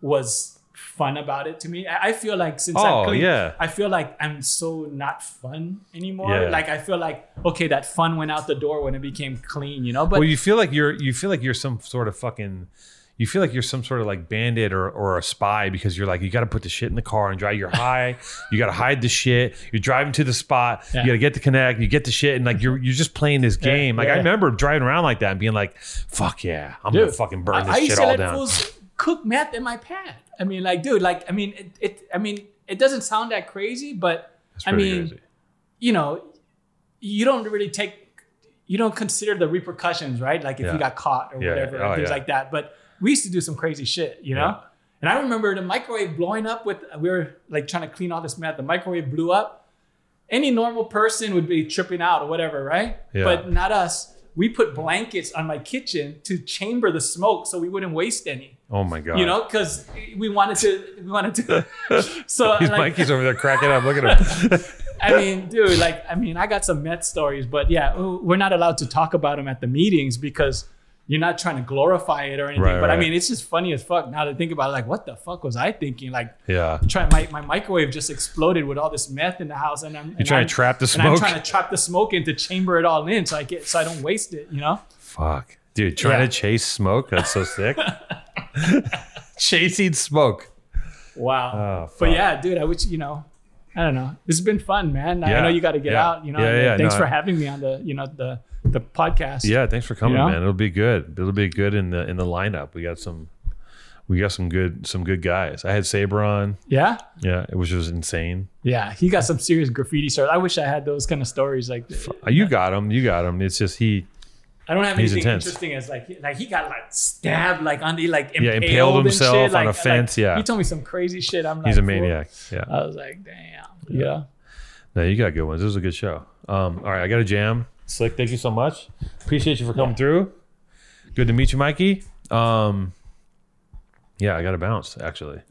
was fun about it to me. I, I feel like since oh, I'm clean, yeah. I feel like I'm so not fun anymore. Yeah. Like I feel like okay, that fun went out the door when it became clean. You know, but well, you feel like you're you feel like you're some sort of fucking. You feel like you're some sort of like bandit or or a spy because you're like, you got to put the shit in the car and drive. You're high. You got to hide the shit. You're driving to the spot. Yeah. You got to get the connect. You get the shit. And like, you're you're just playing this game. Yeah, like yeah. I remember driving around like that and being like, fuck yeah, I'm going to fucking burn this I, I shit all let down. I used to cook meth in my pad. I mean, like, dude, like, I mean, it, it I mean, it doesn't sound that crazy, but I mean, crazy. You know, you don't really take, you don't consider the repercussions, right? Like if yeah. you got caught or yeah. whatever, oh, and things yeah. like that. But we used to do some crazy shit, you know? Yeah. And I remember the microwave blowing up with, we were like trying to clean all this meth. The microwave blew up. Any normal person would be tripping out or whatever, right? Yeah. But not us. We put blankets on my kitchen to chamber the smoke so we wouldn't waste any. Oh my God. You know, because we wanted to, we wanted to. So these like, Mikey's over there cracking up. Look at him. I mean, dude, like, I mean, I got some meth stories, but yeah, we're not allowed to talk about them at the meetings because you're not trying to glorify it or anything, right, but right. I mean, it's just funny as fuck now to think about it, like, what the fuck was I thinking? Like, yeah, try, my, my microwave just exploded with all this meth in the house, and I'm and trying I'm, to trap the smoke. And I'm trying to trap the smoke in to chamber it all in, so I get so I don't waste it, you know? Fuck, dude, trying yeah. to chase smoke. That's so sick. Chasing smoke. Wow. Oh, but yeah, dude, I wish you know. I don't know. This has been fun, man. Yeah. I know you got to get yeah. out, you know. Yeah, yeah, thanks no, for having me on the, you know, the the podcast. Yeah, thanks for coming, you know? Man. It'll be good. It'll be good in the in the lineup. We got some, we got some good some good guys. I had Saber on. Yeah. Yeah, which was insane. Yeah, he got some serious graffiti stories. I wish I had those kind of stories like. You got them. You got them. It's just he, I don't have anything interesting as like like he got like stabbed, like on the like impaled, yeah, impaled himself and shit. on like, a fence. Like, yeah, he told me some crazy shit. I'm like, he's a maniac. Whoa. Yeah, I was like, damn. Yeah. yeah. No, you got good ones. This was a good show. Um, all right, I got a jam. Slick, thank you so much. Appreciate you for coming yeah. through. Good to meet you, Mikey. Um, yeah, I got to bounce actually.